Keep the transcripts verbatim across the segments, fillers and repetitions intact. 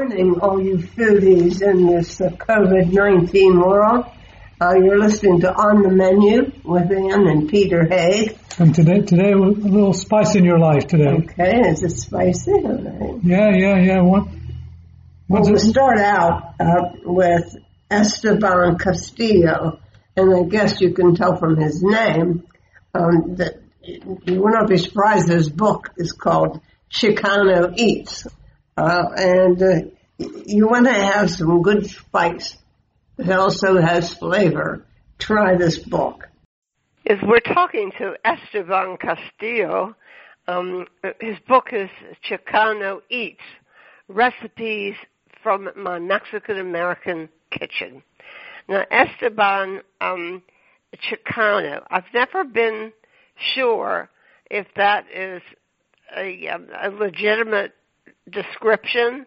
Morning, all you foodies in this uh, COVID nineteen world. Uh, you're listening to On the Menu with Ann and Peter Hay. And today, today a little spice in your life today. Okay, is it spicy? All right. Yeah, yeah, yeah. What? Well, we we'll start out uh, with Esteban Castillo, and I guess you can tell from his name um, that you will not be surprised. His book is called Chicano Eats. Uh, and uh, you want to have some good spice that also has flavor. Try this book. As we're talking to Esteban Castillo, um, his book is Chicano Eats, Recipes from My Mexican-American Kitchen. Now, Esteban um, Chicano, I've never been sure if that is a, a legitimate description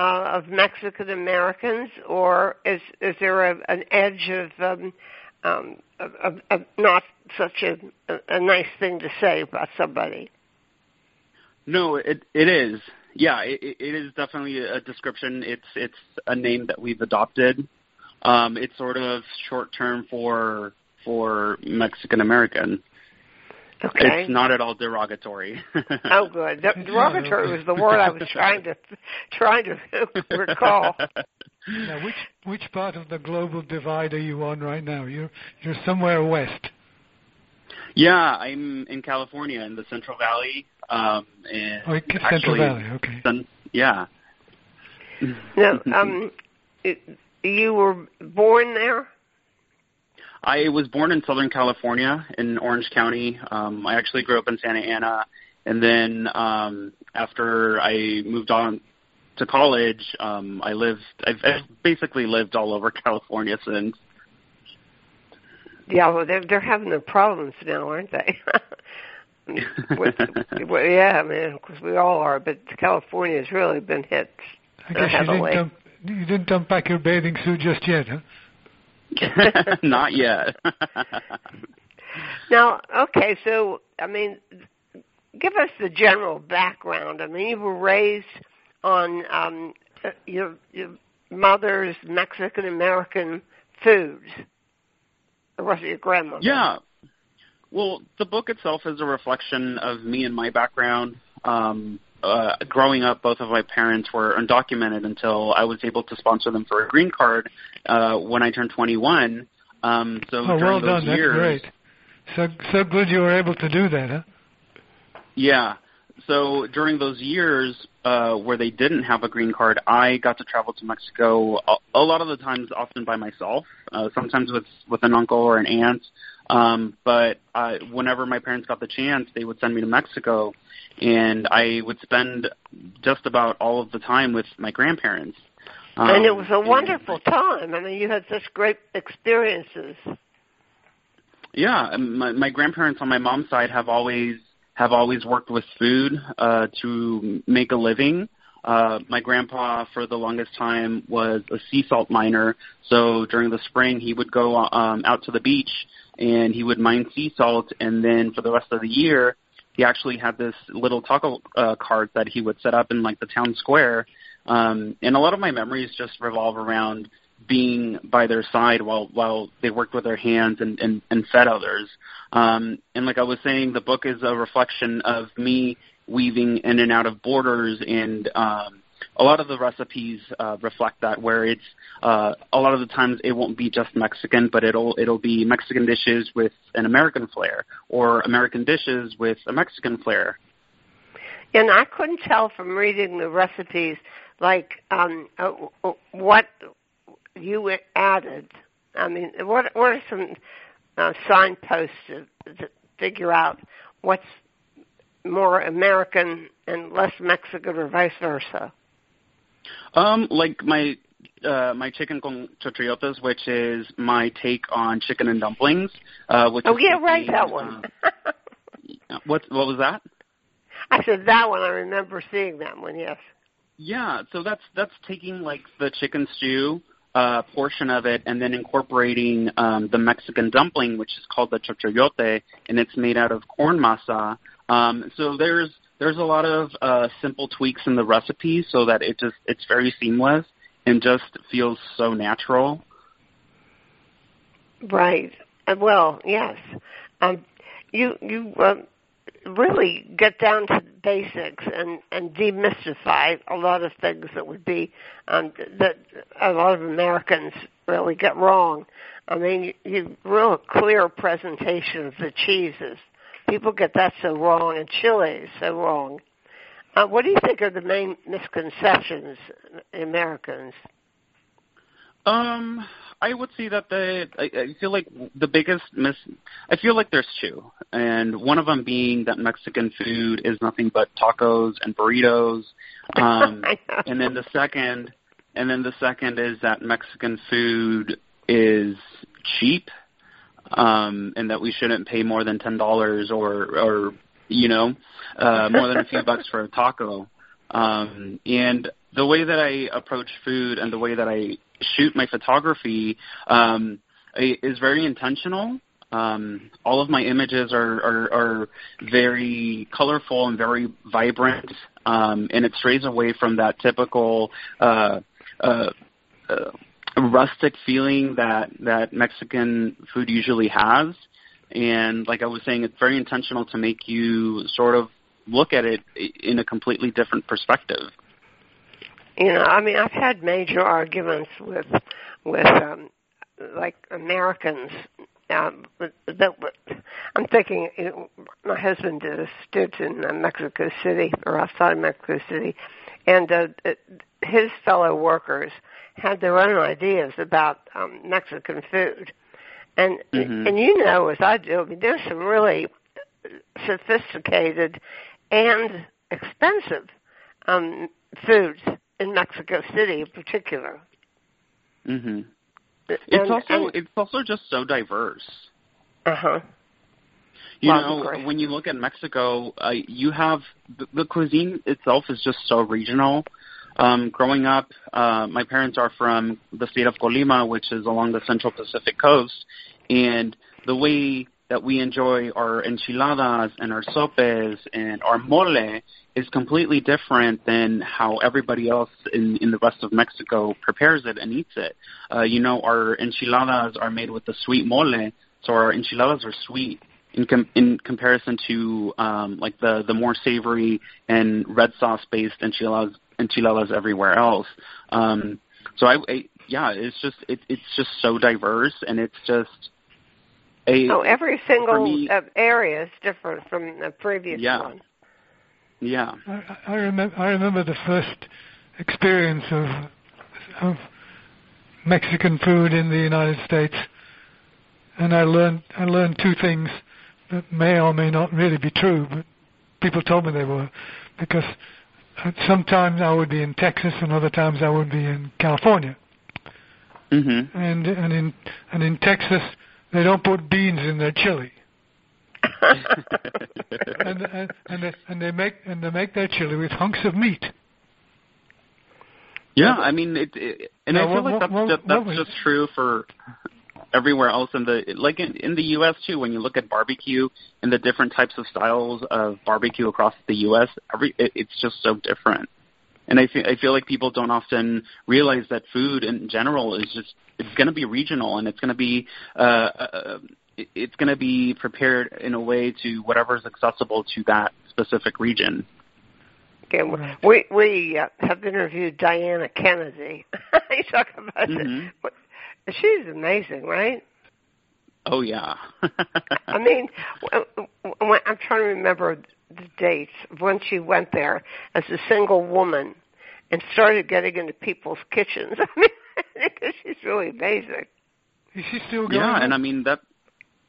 uh, of Mexican Americans, or is is there a, an edge of, um, um, of, of, of not such a, a nice thing to say about somebody? No, it it is. Yeah, it, it is definitely a description. It's it's a name that we've adopted. Um, it's sort of short term for for Mexican American. Okay. It's not at all derogatory. Oh, good. De- derogatory was the word I was trying to trying to recall. Now, which which part of the global divide are you on right now? You're you're somewhere west. Yeah, I'm in California in the Central Valley. Um, and oh, Central actually, Valley. Okay. Sun, yeah. Now, um, it, you were born there? I was born in Southern California in Orange County. Um, I actually grew up in Santa Ana. And then um, after I moved on to college, um, I lived, I've, I've basically lived all over California since. Yeah, well, they're, they're having their problems now, aren't they? With, well, yeah, I mean, of course we all are, but California has really been hit I guess heavily. You didn't, you didn't unpack your bathing suit just yet, huh? Not yet. Now, okay, so, I mean, give us the general background. I mean, you were raised on um, your, your mother's Mexican-American foods, or was it your grandmother? Yeah. Well, the book itself is a reflection of me and my background. Um, uh, growing up, both of my parents were undocumented until I was able to sponsor them for a green card uh, when I turned twenty-one. Um, so oh, well done. That's great. So, so good you were able to do that, huh? Yeah. So during those years uh, where they didn't have a green card, I got to travel to Mexico a, a lot of the times, often by myself, uh, sometimes with, with an uncle or an aunt. Um, but uh, whenever my parents got the chance, they would send me to Mexico, and I would spend just about all of the time with my grandparents. Um, and it was a wonderful time. I mean, you had such great experiences. Yeah, my, my grandparents on my mom's side have always have always worked with food uh, to make a living. Uh, my grandpa, for the longest time, was a sea salt miner. So during the spring, he would go um, out to the beach. And he would mine sea salt, and then for the rest of the year, he actually had this little taco uh, cart that he would set up in, like, the town square. Um, and a lot of my memories just revolve around being by their side while while they worked with their hands and, and, and fed others. Um, and like I was saying, the book is a reflection of me weaving in and out of borders, and um, a lot of the recipes uh, reflect that, where it's Uh, a lot of the times it won't be just Mexican, but it'll it'll be Mexican dishes with an American flair, or American dishes with a Mexican flair. And I couldn't tell from reading the recipes, like um, uh, what you added. I mean, what what are some uh, signposts to, to figure out what's more American and less Mexican, or vice versa? Um, like my. Uh, my chicken con chotriotas, which is my take on chicken and dumplings. Uh, which oh, is yeah, right, that uh, one. what What was that? I said that one. I remember seeing that one, yes. Yeah, so that's that's taking, like, the chicken stew uh, portion of it and then incorporating um, the Mexican dumpling, which is called the chotriote, and it's made out of corn masa. Um, so there's there's a lot of uh, simple tweaks in the recipe so that it just it's very seamless and just feels so natural. Right. Well, yes. Um, you you uh, really get down to basics and, and demystify a lot of things that would be um, that a lot of Americans really get wrong. I mean, you, you real clear presentation of the cheeses. People get that so wrong, and chili is so wrong. Uh, what do you think are the main misconceptions in Americans? Um, I would say that the I, I feel like the biggest mis I feel like there's two, and one of them being that Mexican food is nothing but tacos and burritos, um, and then the second, and then the second is that Mexican food is cheap, um, and that we shouldn't pay more than ten dollars or or you know uh, more than a few bucks for a taco, um, and the way that I approach food and the way that I shoot my photography um, is very intentional. Um, all of my images are, are, are very colorful and very vibrant, um, and it strays away from that typical uh, uh, uh, rustic feeling that, that Mexican food usually has. And like I was saying, it's very intentional to make you sort of look at it in a completely different perspective. You know, I mean, I've had major arguments with, with um, like Americans. Um, that I'm thinking, you know, my husband did a stint in Mexico City or outside of Mexico City, and uh, his fellow workers had their own ideas about um, Mexican food, and mm-hmm. and you know, as I do, I mean, there's some really sophisticated and expensive um, foods in Mexico City in particular. Mm-hmm. It's and, also and, it's also just so diverse. Uh-huh. You well, know, when you look at Mexico, uh, you have the, the cuisine itself is just so regional. Um, growing up, uh, my parents are from the state of Colima, which is along the central Pacific coast, and the way that we enjoy our enchiladas and our sopes and our mole is completely different than how everybody else in, in the rest of Mexico prepares it and eats it. Uh, you know, our enchiladas are made with the sweet mole, so our enchiladas are sweet in com- in comparison to um, like the, the more savory and red sauce-based enchiladas enchiladas everywhere else. Um, so, I, I yeah, it's just it, it's just so diverse, and it's just a oh, every single me, uh, area is different from the previous yeah. one. Yeah, I, I remember. I remember the first experience of, of Mexican food in the United States, and I learned. I learned two things that may or may not really be true, but people told me they were, because sometimes I would be in Texas, and other times I would be in California. Mm-hmm. And and in and in Texas, they don't put beans in their chili. and, and, and, they, and they make and they make their chili with hunks of meat. Yeah, I mean, it, it, and now, I feel what, like what, that's, what, that's just it? true for everywhere else in the like in, in the U S too. When you look at barbecue and the different types of styles of barbecue across the U S, every it, it's just so different. And I feel I feel like people don't often realize that food in general is just it's going to be regional, and it's going to be. Uh, uh, it's going to be prepared in a way to whatever's accessible to that specific region. Okay, we we uh, have interviewed Diana Kennedy. You talk about mm-hmm. it. She's amazing, right? Oh, yeah. I mean, I'm trying to remember the dates when she went there as a single woman and started getting into people's kitchens. I mean, she's really amazing. Is she still going? Yeah, and I mean, that...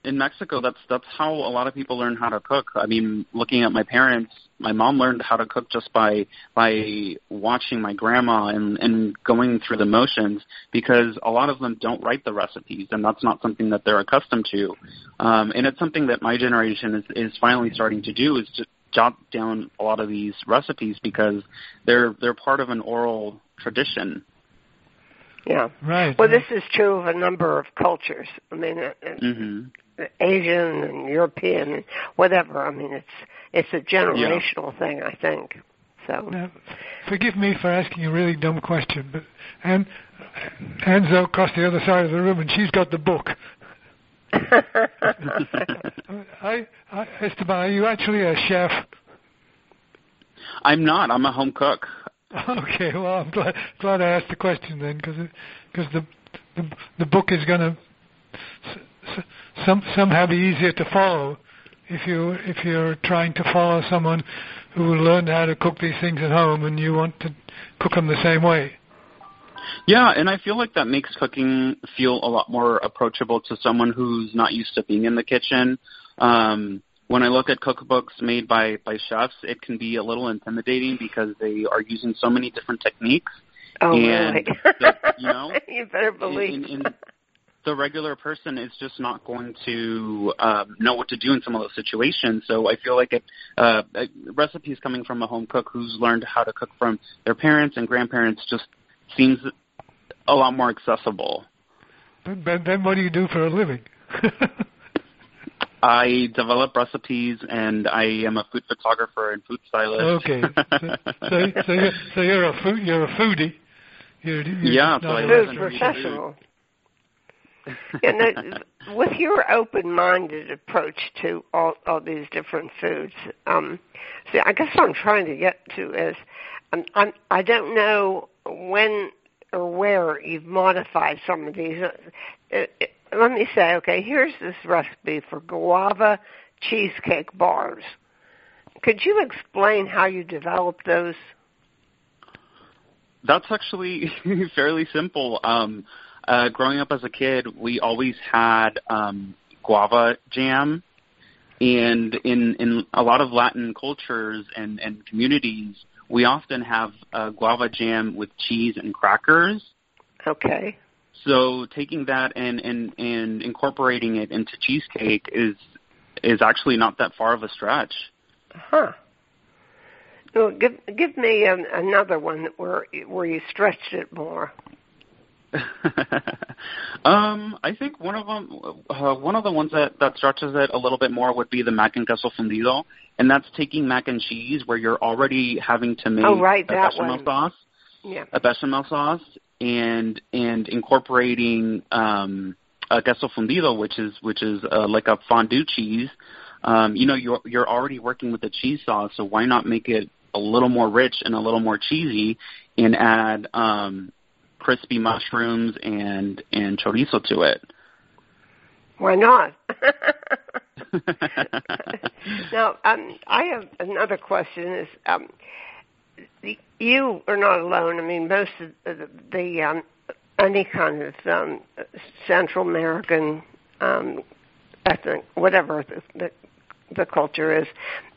in Mexico, that's that's how a lot of people learn how to cook. I mean, looking at my parents, my mom learned how to cook just by by watching my grandma and, and going through the motions, because a lot of them don't write the recipes, and that's not something that they're accustomed to. Um, and it's something that my generation is, is finally starting to do, is to jot down a lot of these recipes, because they're they're part of an oral tradition. Yeah. Right. Well, this is true of a number of cultures. I mean, it, mm-hmm. Asian and European and whatever. I mean, it's it's a generational yeah. thing, I think. So now, forgive me for asking a really dumb question, but Ann, Ann's across the other side of the room, and she's got the book. I, I, Esteban, are you actually a chef? I'm not. I'm a home cook. Okay, well, I'm glad, glad I asked the question then, because the, the the book is going to some somehow be easier to follow if you if you're trying to follow someone who will learn how to cook these things at home and you want to cook them the same way. Yeah, and I feel like that makes cooking feel a lot more approachable to someone who's not used to being in the kitchen. Um, when I look at cookbooks made by, by chefs, it can be a little intimidating because they are using so many different techniques. Oh, and really? The, you know, you better believe. In, in, in the regular person is just not going to um, know what to do in some of those situations. So I feel like it, uh, recipes coming from a home cook who's learned how to cook from their parents and grandparents just seems a lot more accessible. But then what do you do for a living? I develop recipes, and I am a food photographer and food stylist. Okay, so, so, so, you're, so you're a food, you're a foodie. You're, you're yeah, so I food professional. You know, with your open-minded approach to all, all these different foods, um, see, I guess what I'm trying to get to is, I'm, I'm, I don't know when or where you've modified some of these. It, it, let me say, okay, here's this recipe for guava cheesecake bars. Could you explain how you developed those? That's actually fairly simple. Um, uh, growing up as a kid, we always had um, guava jam. And in, in a lot of Latin cultures and, and communities, we often have uh, guava jam with cheese and crackers. Okay. So taking that and, and, and incorporating it into cheesecake is is actually not that far of a stretch. Huh. Well, give give me an, another one where where you stretched it more. um, I think one of them, uh, one of the ones that, that stretches it a little bit more would be the mac and queso fundido, and that's taking mac and cheese where you're already having to make oh, right, a bechamel one. sauce, yeah, a bechamel sauce, and and incorporating um, a queso fundido, which is which is uh, like a fondue cheese. Um, you know, you're you're already working with the cheese sauce, so why not make it a little more rich and a little more cheesy, and add Um, crispy mushrooms and, and chorizo to it. Why not? Now, um, I have another question. Is um, you are not alone. I mean, most of the, the um, any kind of um, Central American um, ethnic, whatever the, the, the culture is,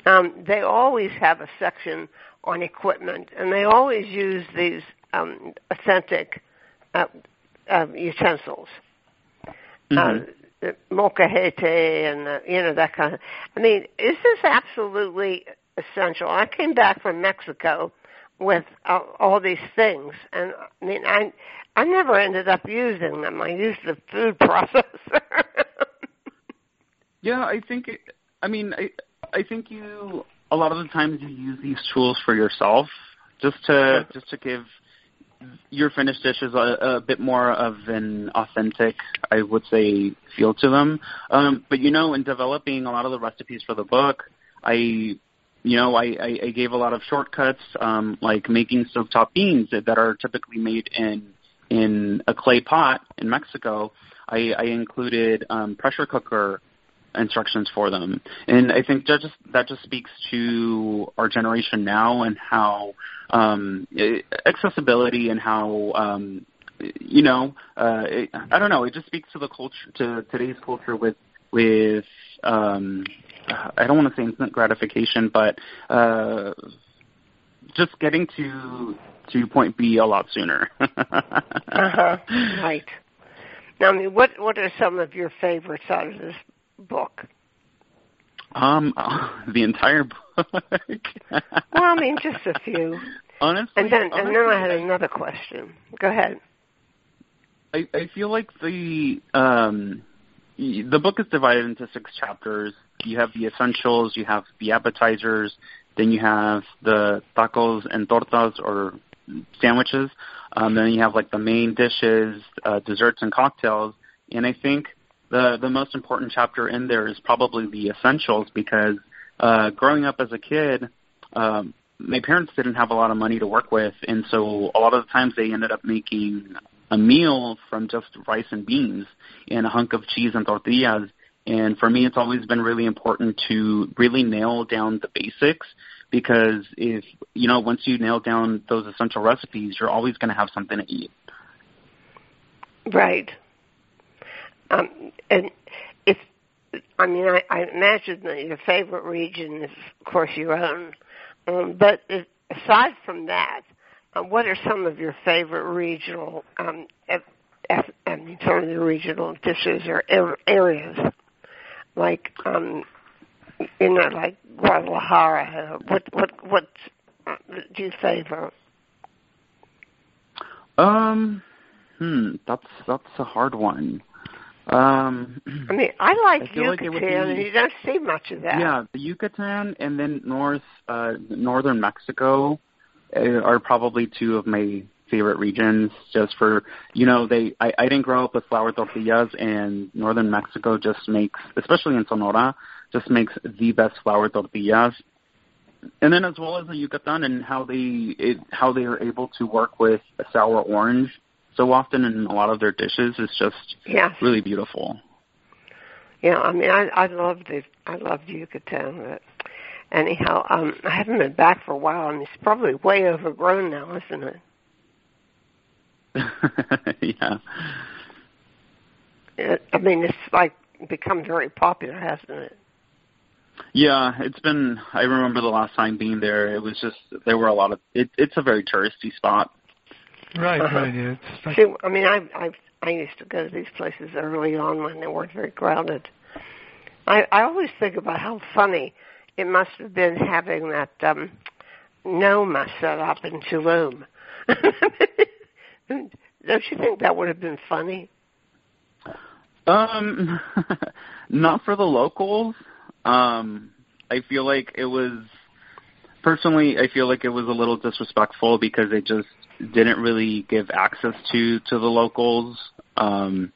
um, they always have a section on equipment, and they always use these Um, authentic uh, uh, utensils, mm-hmm. uh, molcajete and, uh, you know, that kind of. I mean, is this absolutely essential? I came back from Mexico with uh, all these things, and I mean, I, I never ended up using them. I used the food processor. yeah, I think, it, I mean, I, I think you, a lot of the times you use these tools for yourself just to, just to give your finished dishes a, a bit more of an authentic, I would say, feel to them. Um, but, you know, in developing a lot of the recipes for the book, I, you know, I, I, I gave a lot of shortcuts, um, like making stovetop beans that, that are typically made in in a clay pot in Mexico. I, I included um, pressure cooker instructions for them. And I think that just, that just speaks to our generation now and how um, accessibility and how, um, you know, uh, it, I don't know, it just speaks to the culture, to today's culture with, with um, I don't want to say instant gratification, but uh, just getting to, to point B a lot sooner. uh-huh. Right. Now, I mean, what, what are some of your favorites out of this book? Um, the entire book. Well, I mean, just a few. Honestly, and then, honestly, and then I had another question. Go ahead. I, I feel like the um, the book is divided into six chapters. You have the essentials, you have the appetizers, then you have the tacos and tortas or sandwiches, um, then you have like the main dishes, uh, desserts and cocktails. And I think the the most important chapter in there is probably the essentials, because uh, growing up as a kid, um, my parents didn't have a lot of money to work with, and so a lot of the times they ended up making a meal from just rice and beans and a hunk of cheese and tortillas. And for me, it's always been really important to really nail down the basics, because if you know, once you nail down those essential recipes, you're always going to have something to eat. Right. Um, and if I mean, I, I imagine that your favorite region is, of course, your own. Um, but if, aside from that, uh, what are some of your favorite regional, um, F, F, I mean, some of the regional dishes or er, areas? Like, um, you know, like Guadalajara. What, what, what uh, do you favor? Um, hmm, that's that's a hard one. Um, I mean, I like I Yucatan, like and you don't see much of that. Yeah, the Yucatan and then north, uh, northern Mexico are probably two of my favorite regions. Just for you know, they I, I didn't grow up with flour tortillas, and northern Mexico just makes, especially in Sonora, just makes the best flour tortillas. And then as well as the Yucatan and how they it, how they are able to work with a sour orange so often in a lot of their dishes is just yes. really beautiful. Yeah, I mean, I, I love the I love Yucatan, but anyhow, um, I haven't been back for a while, and it's probably way overgrown now, isn't it? yeah. It, I mean, it's like become very popular, hasn't it? Yeah, it's been. I remember the last time being there. It was just there were a lot of. It, it's a very touristy spot. Right, uh-huh. right. Yeah. Like... See, I mean, I, I I used to go to these places early on when they weren't very crowded. I, I always think about how funny it must have been having that um, Noma set up in Tulum. Don't you think that would have been funny? Um, not for the locals. Um, I feel like it was personally. I feel like it was a little disrespectful because they just. Didn't really give access to, to the locals. Um,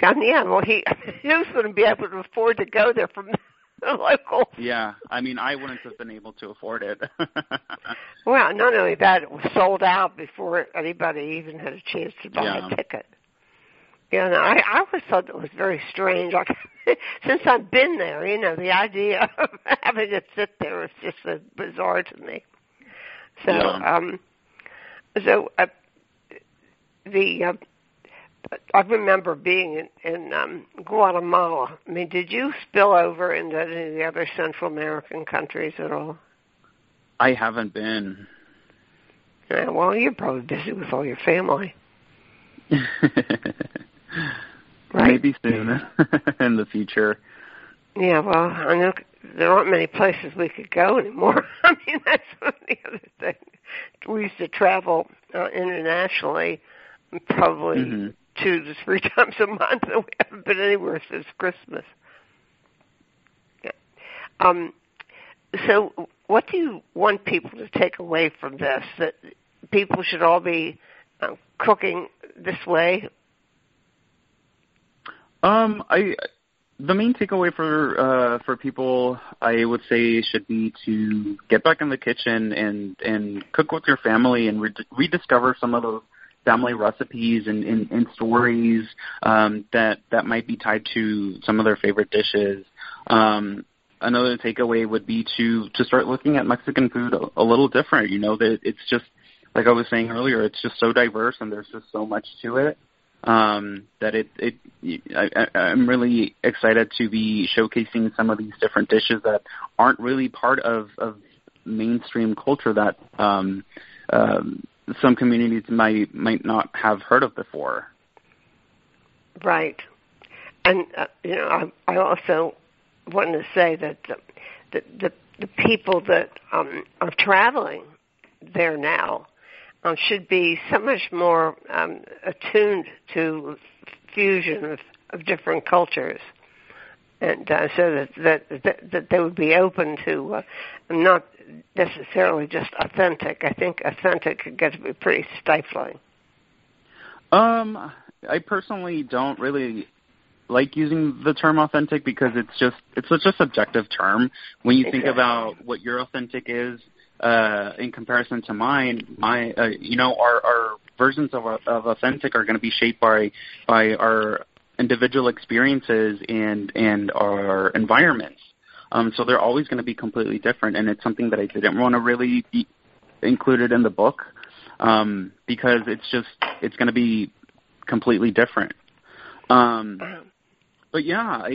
yeah, well, he, he was going to be able to afford to go there from the locals. Yeah, I mean, I wouldn't have been able to afford it. Well, not only that, it was sold out before anybody even had a chance to buy yeah. a ticket. Yeah, you know, I, I always thought that was very strange. Like, since I've been there, you know, the idea of having it sit there is just so bizarre to me. So, yeah. um, so uh, the uh, I remember being in, in um, Guatemala. I mean, did you spill over into any of the other Central American countries at all? I haven't been. Yeah, well, you're probably busy with all your family. Right? Maybe soon in the future. Yeah, well, I know there aren't many places we could go anymore. I mean, that's one of the other thing. We used to travel uh, internationally probably mm-hmm. two to three times a month, and we haven't been anywhere since Christmas. Yeah. Um, so what do you want people to take away from this, that people should all be uh, cooking this way? Um, I... The main takeaway for uh, for people, I would say, should be to get back in the kitchen and, and cook with your family and re- rediscover some of those family recipes and, and, and stories um, that, that might be tied to some of their favorite dishes. Um, another takeaway would be to, to start looking at Mexican food a, a little different. You know, that it's just, like I was saying earlier, it's just so diverse and there's just so much to it. Um, that it, it I, I'm really excited to be showcasing some of these different dishes that aren't really part of, of mainstream culture that um, um, some communities might might not have heard of before. Right, and uh, you know, I, I also wanted to say that the the, the people that um, are traveling there now. Um, should be so much more um, attuned to fusion of of different cultures, and uh, so that, that that they would be open to uh, not necessarily just authentic. I think authentic could get to be pretty stifling. Um, I personally don't really like using the term authentic because it's just it's such a subjective term. When you exactly. think about what your authentic is uh, in comparison to mine, my uh, you know our, our versions of, of authentic are going to be shaped by by our individual experiences and and our environments. Um, so they're always going to be completely different, and it's something that I didn't want to really be included in the book um, because it's just it's going to be completely different. Um, But yeah, I,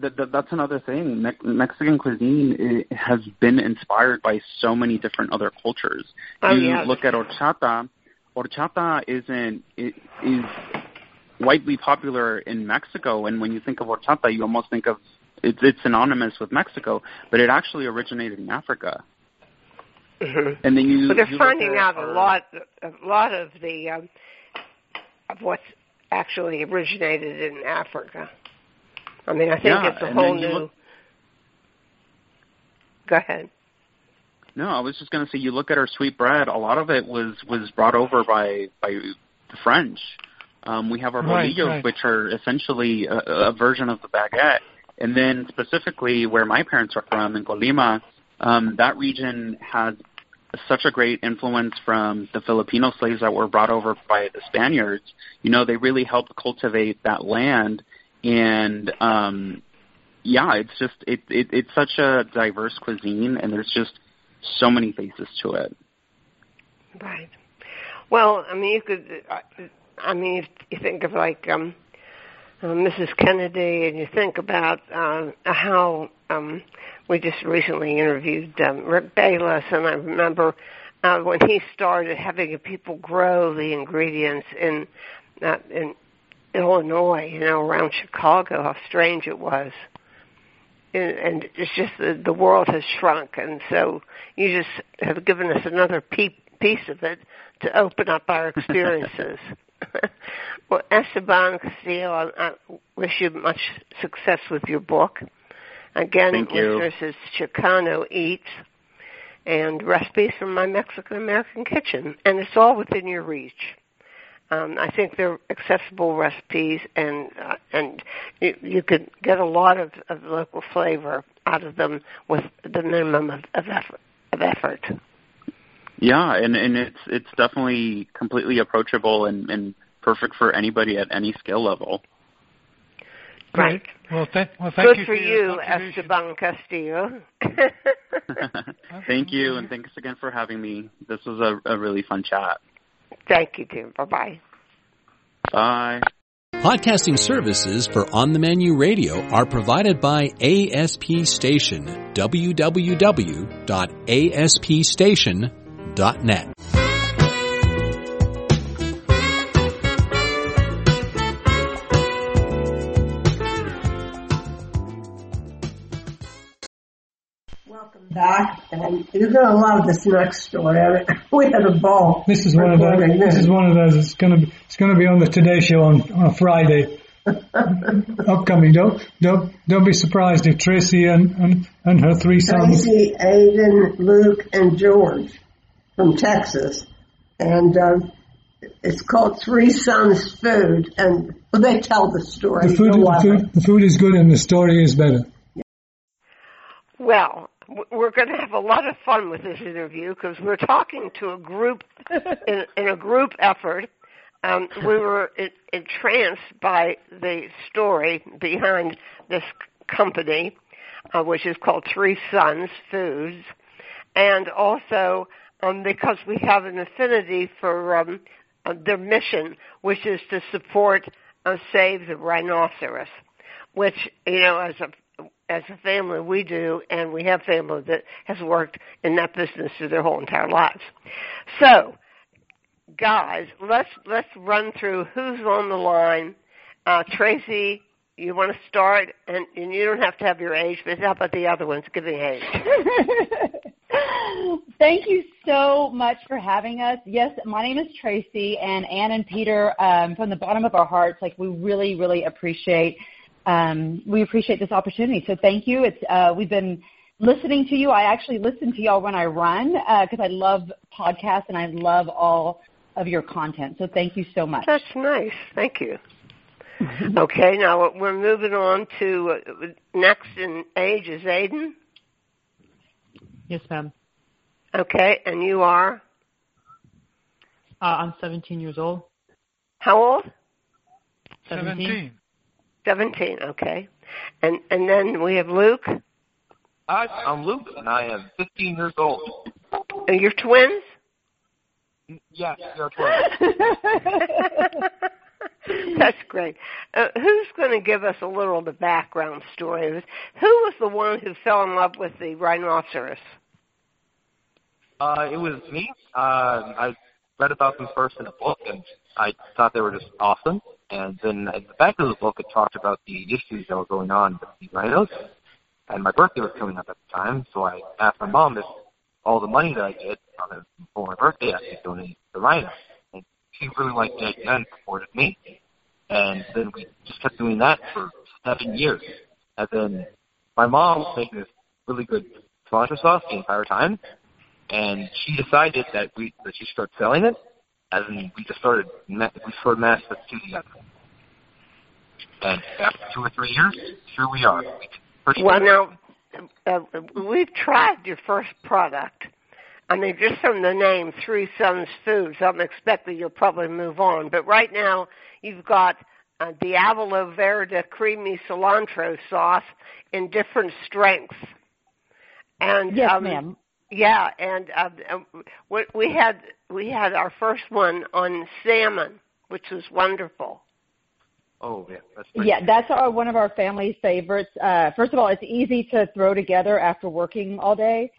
th- th- that's another thing. Me- Mexican cuisine it has been inspired by so many different other cultures. Oh, you yeah. look at horchata. Horchata isn't it is widely popular in Mexico, and when you think of horchata, you almost think of it's, it's synonymous with Mexico, but it actually originated in Africa. Mm-hmm. And then you. But they're you finding out our, a lot, a lot of the um, of what's actually originated in Africa. I mean, I think yeah, it's a whole new... Look... Go ahead. No, I was just going to say, you look at our sweet bread, a lot of it was, was brought over by, by the French. Um, we have our right, bolillos, right. which are essentially a, a version of the baguette. And then specifically where my parents are from, in Colima, um, that region had such a great influence from the Filipino slaves that were brought over by the Spaniards. You know, they really helped cultivate that land. And, um, yeah, it's just, it, it, it's such a diverse cuisine, and there's just so many faces to it. Right. Well, I mean, you could, I mean, you think of like um, uh, Missus Kennedy, and you think about uh, how um, we just recently interviewed um, Rick Bayless, and I remember uh, when he started having people grow the ingredients in uh, in Illinois, you know, around Chicago, how strange it was. And, and it's just the, the world has shrunk, and so you just have given us another pe- piece of it to open up our experiences. Well, Esteban Castillo, I, I wish you much success with your book. Again, Thank listeners, you. It's Chicano Eats and recipes from my Mexican-American kitchen, and it's all within your reach. Um, I think they're accessible recipes, and uh, and you, you could get a lot of, of local flavor out of them with the minimum of, of, effort, of effort. Yeah, and, and it's it's definitely completely approachable and, and perfect for anybody at any skill level. Right. Well, th- well thank Good you for, for you, Esteban Castillo. Thank you, and thanks again for having me. This was a, a really fun chat. Thank you, Tim. Bye-bye. Bye. Podcasting services for On The Menu Radio are provided by A S P Station, w w w dot a s p station dot net. Back, and you're going to love this next story. I mean, we had a ball. This is one of those. This is one of those. It's going to be. It's going to be on the Today Show on, on a Friday. Upcoming. Don't don't don't be surprised if Tracy and, and, and her three sons. Tracy, Aiden, Luke, and George from Texas, and um, it's called Three Sons Food, and well, they tell the story. The food, the food, the food is good, and the story is better. Well. We're going to have a lot of fun with this interview because we're talking to a group in, in a group effort. Um, we were entranced by the story behind this company, uh, which is called Three Sons Foods, and also um, because we have an affinity for um, their mission, which is to support uh, Save the Rhinoceros, which, you know, as a As a family, we do, and we have family that has worked in that business through their whole entire lives. So, guys, let's let's run through who's on the line. Uh, Tracy, you want to start, and, and you don't have to have your age, but how about the other ones giving age? Thank you so much for having us. Yes, my name is Tracy, and Ann and Peter, um, from the bottom of our hearts, like we really, really appreciate um, we appreciate this opportunity. So thank you. It's uh, we've been listening to you. I actually listen to y'all when I run because uh, I love podcasts and I love all of your content. So thank you so much. That's nice. Thank you. Okay, now we're moving on to uh, next in age is Aiden. Yes, ma'am. Okay, and you are? Uh, I'm seventeen years old. How old? seventeen. seventeen, okay. And and then we have Luke. Hi, I'm Luke, and I am fifteen years old. Are you twins? Yes, you're twins. That's great. Uh, who's going to give us a little of the background story? Who was the one who fell in love with the rhinoceros? Uh, it was me. Uh, I read about them first in a book, and I thought they were just awesome. And then at the back of the book, it talked about the issues that were going on with the rhinos. And my birthday was coming up at the time, so I asked my mom if all the money that I get for my birthday, I could donate to the rhinos. And she really liked the idea and supported me. And then we just kept doing that for seven years. And then my mom was making this really good cilantro sauce the entire time. And she decided that we that she started selling it, as in we just started we started mass producing it. And after two or three years, here we are. We well, now uh, we've tried your first product. I mean, just from the name Three Sons Foods, I'm expecting you'll probably move on. But right now, you've got uh, Diablo Verde creamy cilantro sauce in different strengths. And yes, um, ma'am. Yeah, and uh, we had we had our first one on salmon, which was wonderful. Oh yeah, that's great. Yeah, that's our, one of our family favorites. Uh, first of all, it's easy to throw together after working all day,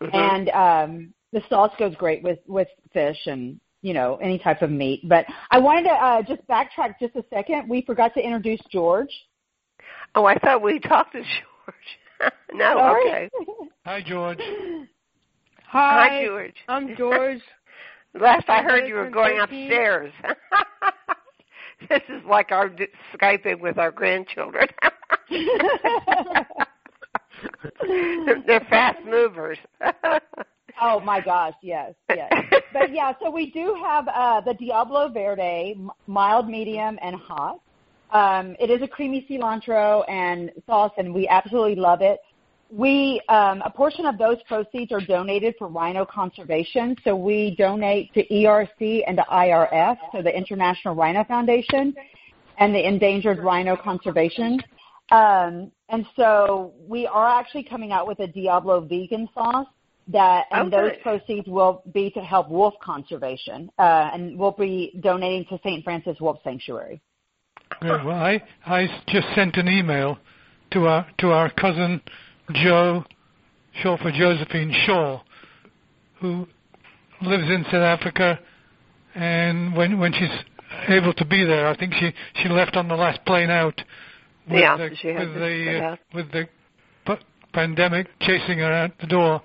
mm-hmm. and um, the sauce goes great with, with fish and you know any type of meat. But I wanted to uh, just backtrack just a second. We forgot to introduce George. Oh, I thought we talked to George. No, Sorry. Okay. Hi, George. Hi, Hi, George. I'm George. Last I heard you were going upstairs. This is like our d- Skyping with our grandchildren. they're, they're fast movers. Oh, my gosh, yes, yes. But, yeah, so we do have uh, the Diablo Verde, mild, medium, and hot. Um, it is a creamy cilantro and sauce, and we absolutely love it. We, um, a portion of those proceeds are donated for rhino conservation. So we donate to E R C and to I R F, so the International Rhino Foundation and the Endangered Rhino Conservation. Um, and so we are actually coming out with a Diablo vegan sauce that, and okay. those proceeds will be to help wolf conservation. Uh, and we'll be donating to Saint Francis Wolf Sanctuary. Well, well I, I just sent an email to our, to our cousin, Joe, short for Josephine Shaw, who lives in South Africa, and when when she's able to be there, I think she, she left on the last plane out with yeah, the, she with, the uh, with the p- pandemic chasing her out the door.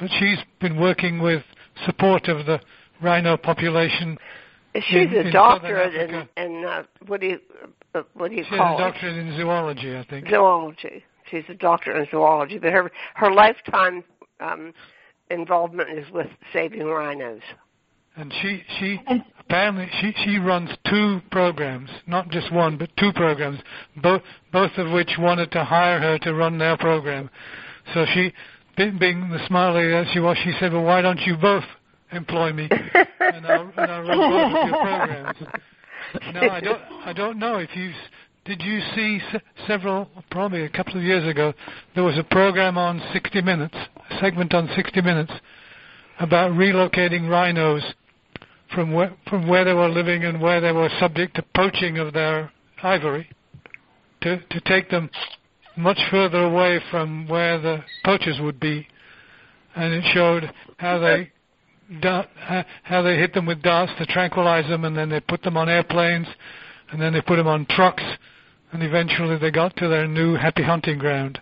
But she's been working with support of the rhino population. She's in, a in doctorate in, in uh, what do you uh, what do you she's call it? She's a doctorate in zoology, I think. Zoology. She's a doctor in zoology, but her her lifetime um, involvement is with saving rhinos. And she she and apparently she, she runs two programs, not just one, but two programs, both both of which wanted to hire her to run their program. So she, being the smart lady that she was, she said, "Well, why don't you both employ me and I'll, and I'll run both of your programs?" No, I don't. I don't know if you. Did you see several, probably a couple of years ago, there was a program on sixty minutes, a segment on sixty minutes, about relocating rhinos from where, from where they were living and where they were subject to poaching of their ivory to, to take them much further away from where the poachers would be. And it showed how they how they hit them with darts to tranquilize them, and then they put them on airplanes, and then they put them on trucks. And eventually they got to their new happy hunting ground.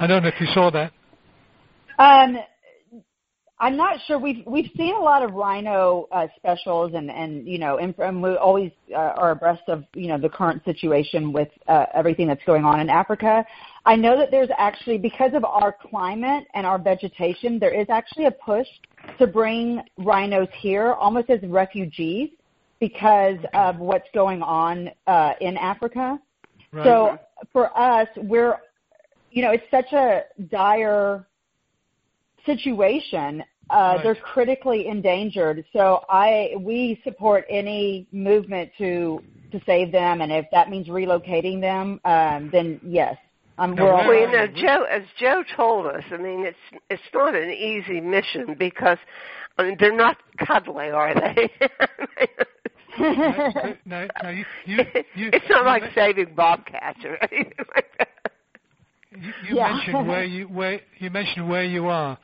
I don't know if you saw that. Um, I'm not sure. We've we've seen a lot of rhino uh, specials, and, and you know, and, and we always uh, are abreast of, you know, the current situation with uh, everything that's going on in Africa. I know that there's actually, because of our climate and our vegetation, there is actually a push to bring rhinos here, almost as refugees, because of what's going on uh, in Africa. Right. So for us, we're, you know, it's such a dire situation. Uh, right. They're critically endangered. So I, we support any movement to to save them, and if that means relocating them, um, then yes, I'm. We're all well, you know, Joe, as Joe told us, I mean, it's it's not an easy mission because, I mean, they're not cuddly, are they? no, no, no, you, you, you, it's not like saving bobcats or anything like that. You, you yeah. mentioned where you where you mentioned where you are.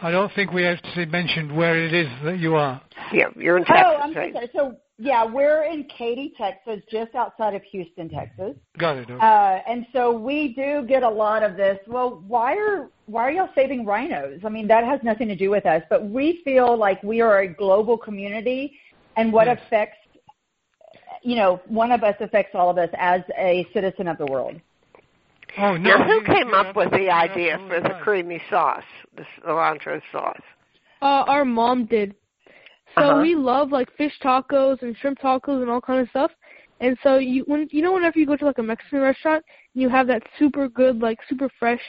I don't think we actually mentioned where it is that you are. Yeah, you're in Texas. Oh, I'm right? sorry. So yeah, we're in Katy, Texas, just outside of Houston, Texas. Got it. Okay. Uh, and so we do get a lot of this. Well, why are why are y'all saving rhinos? I mean, that has nothing to do with us, but we feel like we are a global community, and what yes. affects, you know, one of us affects all of us as a citizen of the world. Oh, no. Now, who came up with the idea for the creamy sauce, the cilantro sauce? Uh, our mom did. So uh-huh. we love, like, fish tacos and shrimp tacos and all kind of stuff. And so, you when you know, whenever you go to, like, a Mexican restaurant, you have that super good, like, super fresh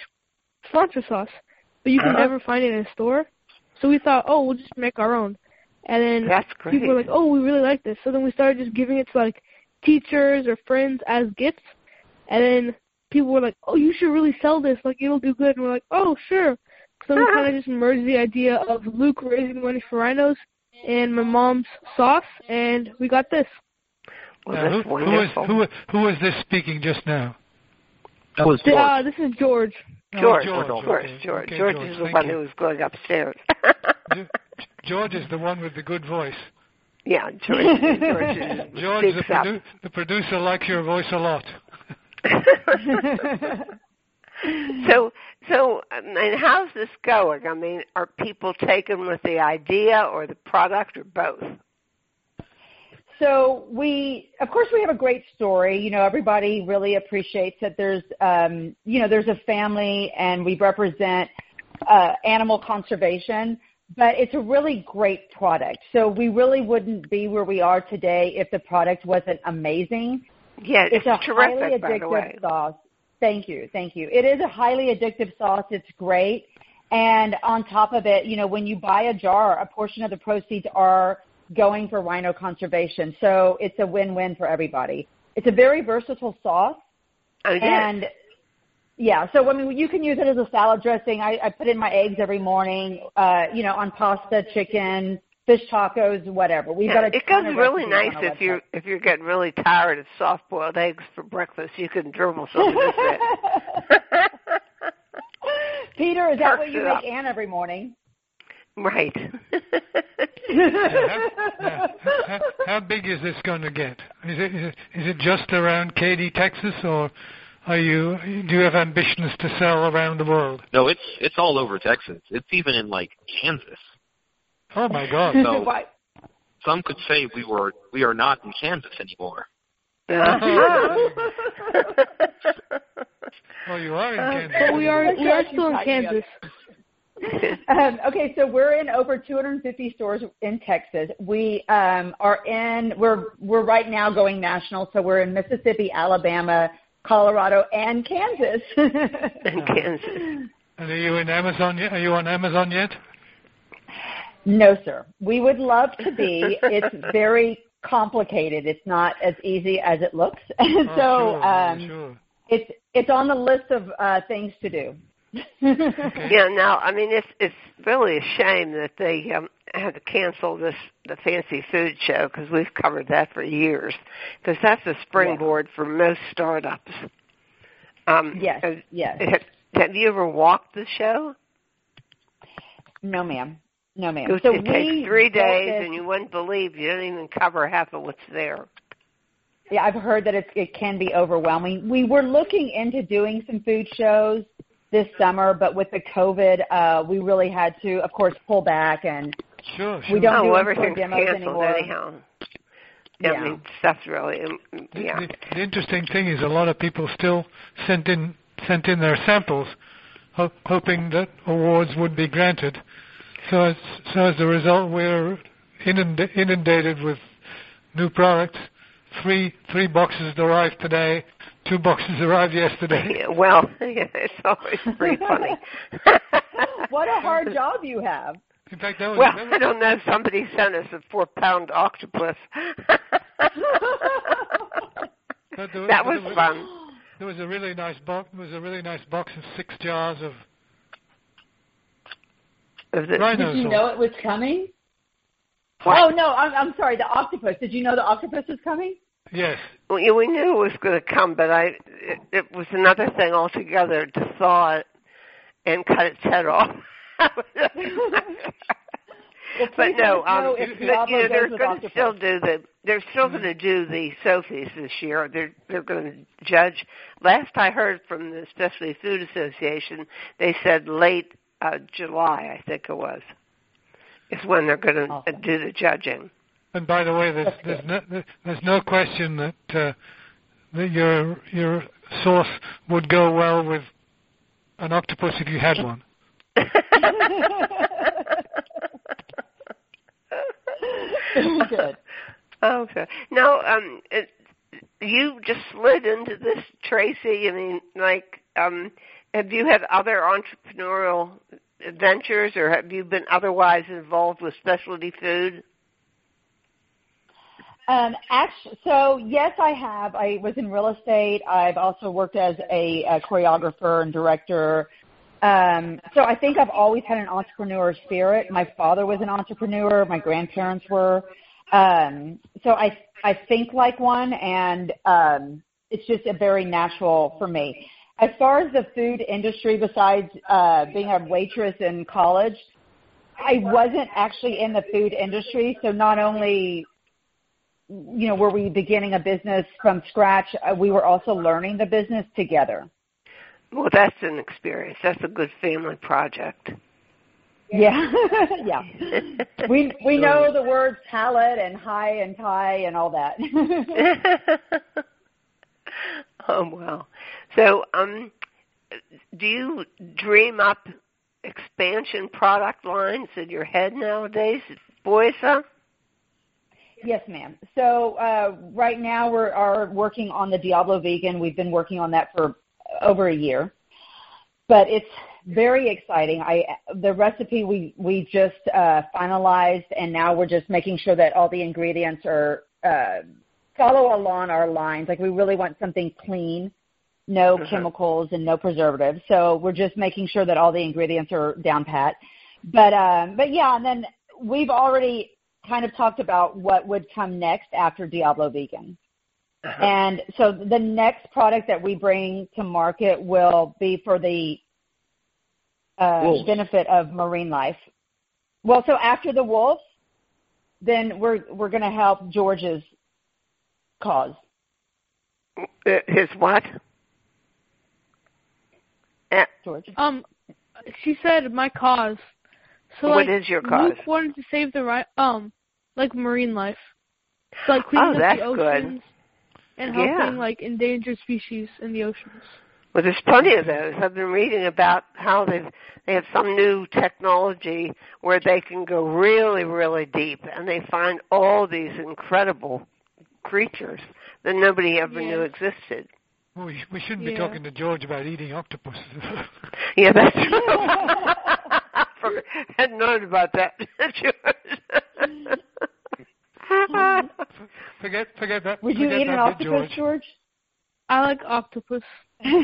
cilantro sauce. But you can uh-huh. never find it in a store. So we thought, oh, we'll just make our own. And then That's great. people were like, oh, we really like this. So then we started just giving it to, like, teachers or friends as gifts. And then people were like, oh, you should really sell this. Like, it'll do good. And we're like, oh, sure. So we kind of just merged the idea of Luke raising money for rhinos and my mom's sauce, and we got this. Well, uh, who, who, is, who, who is this speaking just now? That was George. Uh, this is George. George. Oh, George, George, George. Okay. George. Okay, George, George is the one you. who was going upstairs. George is the one with the good voice. Yeah, George. George, is George the, produ- the producer likes your voice a lot. so, so, I mean, how's this going? I mean, are people taken with the idea or the product or both? So we, of course, we have a great story. You know, everybody really appreciates that there's, um, you know, there's a family, and we represent uh, animal conservation. But it's a really great product. So we really wouldn't be where we are today if the product wasn't amazing. Yeah, it's, it's a terrific, highly addictive by the way. sauce. Thank you, thank you. It is a highly addictive sauce. It's great. And on top of it, you know, when you buy a jar, a portion of the proceeds are going for rhino conservation. So it's a win-win for everybody. It's a very versatile sauce. Oh, yes. And, yeah, so, I mean, you can use it as a salad dressing. I, I put in my eggs every morning, uh, you know, on pasta, chicken, fish tacos, whatever. We've yeah, got a it goes really nice if you if you're getting really tired of soft boiled eggs for breakfast. You can dribble something like that. Peter, is Turks that what you make Ann every morning? Right. now, now, how, how big is this going to get? Is it is it just around Katy, Texas, or are you do you have ambitions to sell around the world? No, it's it's all over Texas. It's even in like Kansas. Oh my God! So some could say we were we are not in Kansas anymore. well, you are in Kansas. Uh, but we are we are still in Kansas. um, okay, so we're in over two hundred fifty stores in Texas. We um, are in we're we're right now going national. So we're in Mississippi, Alabama, Colorado, and Kansas. and Kansas. And are you in Amazon yet? Are you on Amazon yet? No, sir. We would love to be. It's very complicated. It's not as easy as it looks. so oh, sure, um, sure. it's it's on the list of uh, things to do. yeah, no, I mean, it's it's really a shame that they um, had to cancel this the fancy food show because we've covered that for years because that's a springboard yeah. for most startups. Um, yes, uh, yes. Have you ever walked the show? No, ma'am. No, ma'am. So it takes three days, and you wouldn't believe you don't even cover half of what's there. Yeah, I've heard that it, it can be overwhelming. We were looking into doing some food shows, this summer, but with the COVID, uh, we really had to, of course, pull back, and sure, sure. we don't no, do everything's demos canceled anymore. Anyhow. Yeah. I mean, that's really, yeah. The, the, the interesting thing is a lot of people still sent in sent in their samples, ho- hoping that awards would be granted. So as, so as a result, we're inund- inundated with new products. Three three boxes arrived today. Two boxes arrived yesterday. Well, yeah, it's always pretty funny. What a hard job you have. In fact, that was, well, that was, I don't know. Somebody sent us a four-pound octopus. But there, that was, there was fun. There was a really nice box. There was a really nice box of six jars of rhinosaur. Did you know it was coming? What? Oh no! I'm, I'm sorry. The octopus. Did you know the octopus was coming? Yes. Well, yeah, we knew it was going to come, but I it, it was another thing altogether to thaw it and cut its head off. Well, but no, um, but, you know, they're going to still do the. They're still mm-hmm. going to do the Sophies this year. They're they're going to judge. Last I heard from the Specialty Food Association, they said late uh, July, I think it was, is when they're going to awesome. do the judging. And by the way, there's there's no, there's no question that uh, that your your sauce would go well with an octopus if you had one. Good. Okay. Now, um, it, you just slid into this, Tracy. I mean, like, um, have you had other entrepreneurial adventures, or have you been otherwise involved with specialty food? Um, actually, so yes, I have. I was in real estate. I've also worked as a, a choreographer and director. Um, so I think I've always had an entrepreneur spirit. My father was an entrepreneur. My grandparents were. Um, so I, I think like one, and um, it's just a very natural for me. As far as the food industry, besides uh, being a waitress in college, I wasn't actually in the food industry. So not only, you know, were we beginning a business from scratch, uh, we were also learning the business together. Well, that's an experience. That's a good family project. Yeah, yeah. We we know the words palette and high and tie and all that. Oh, well. So, um, do you dream up expansion product lines in your head nowadays, Boysa? Yes, ma'am. So uh, right now we are working on the Diablo Vegan. We've been working on that for over a year, but it's very exciting. I the recipe we we just uh, finalized, and now we're just making sure that all the ingredients are uh, follow along our lines. Like, we really want something clean, no uh-huh. chemicals and no preservatives. So we're just making sure that all the ingredients are down pat. But um, but yeah, and then we've already kind of talked about what would come next after Diablo Vegan. Uh-huh. And so the next product that we bring to market will be for the uh, benefit of marine life. Well, so after the wolves, then we're we're going to help George's cause. His what? George. Um, she said my cause. So what like, is your cause? Luke wanted to save the right, um, like marine life. So like cleaning oh, up that's the oceans. Good. And helping, yeah. like, endangered species in the oceans. Well, there's plenty of those. I've been reading about how they've, they have some new technology where they can go really, really deep, and they find all these incredible creatures that nobody ever yeah. knew existed. Well, we, we shouldn't be yeah. talking to George about eating octopus. Yeah, that's true. I hadn't known about that, George. Forget, forget that. Would you eat an octopus, George? George? I like octopus. I oh,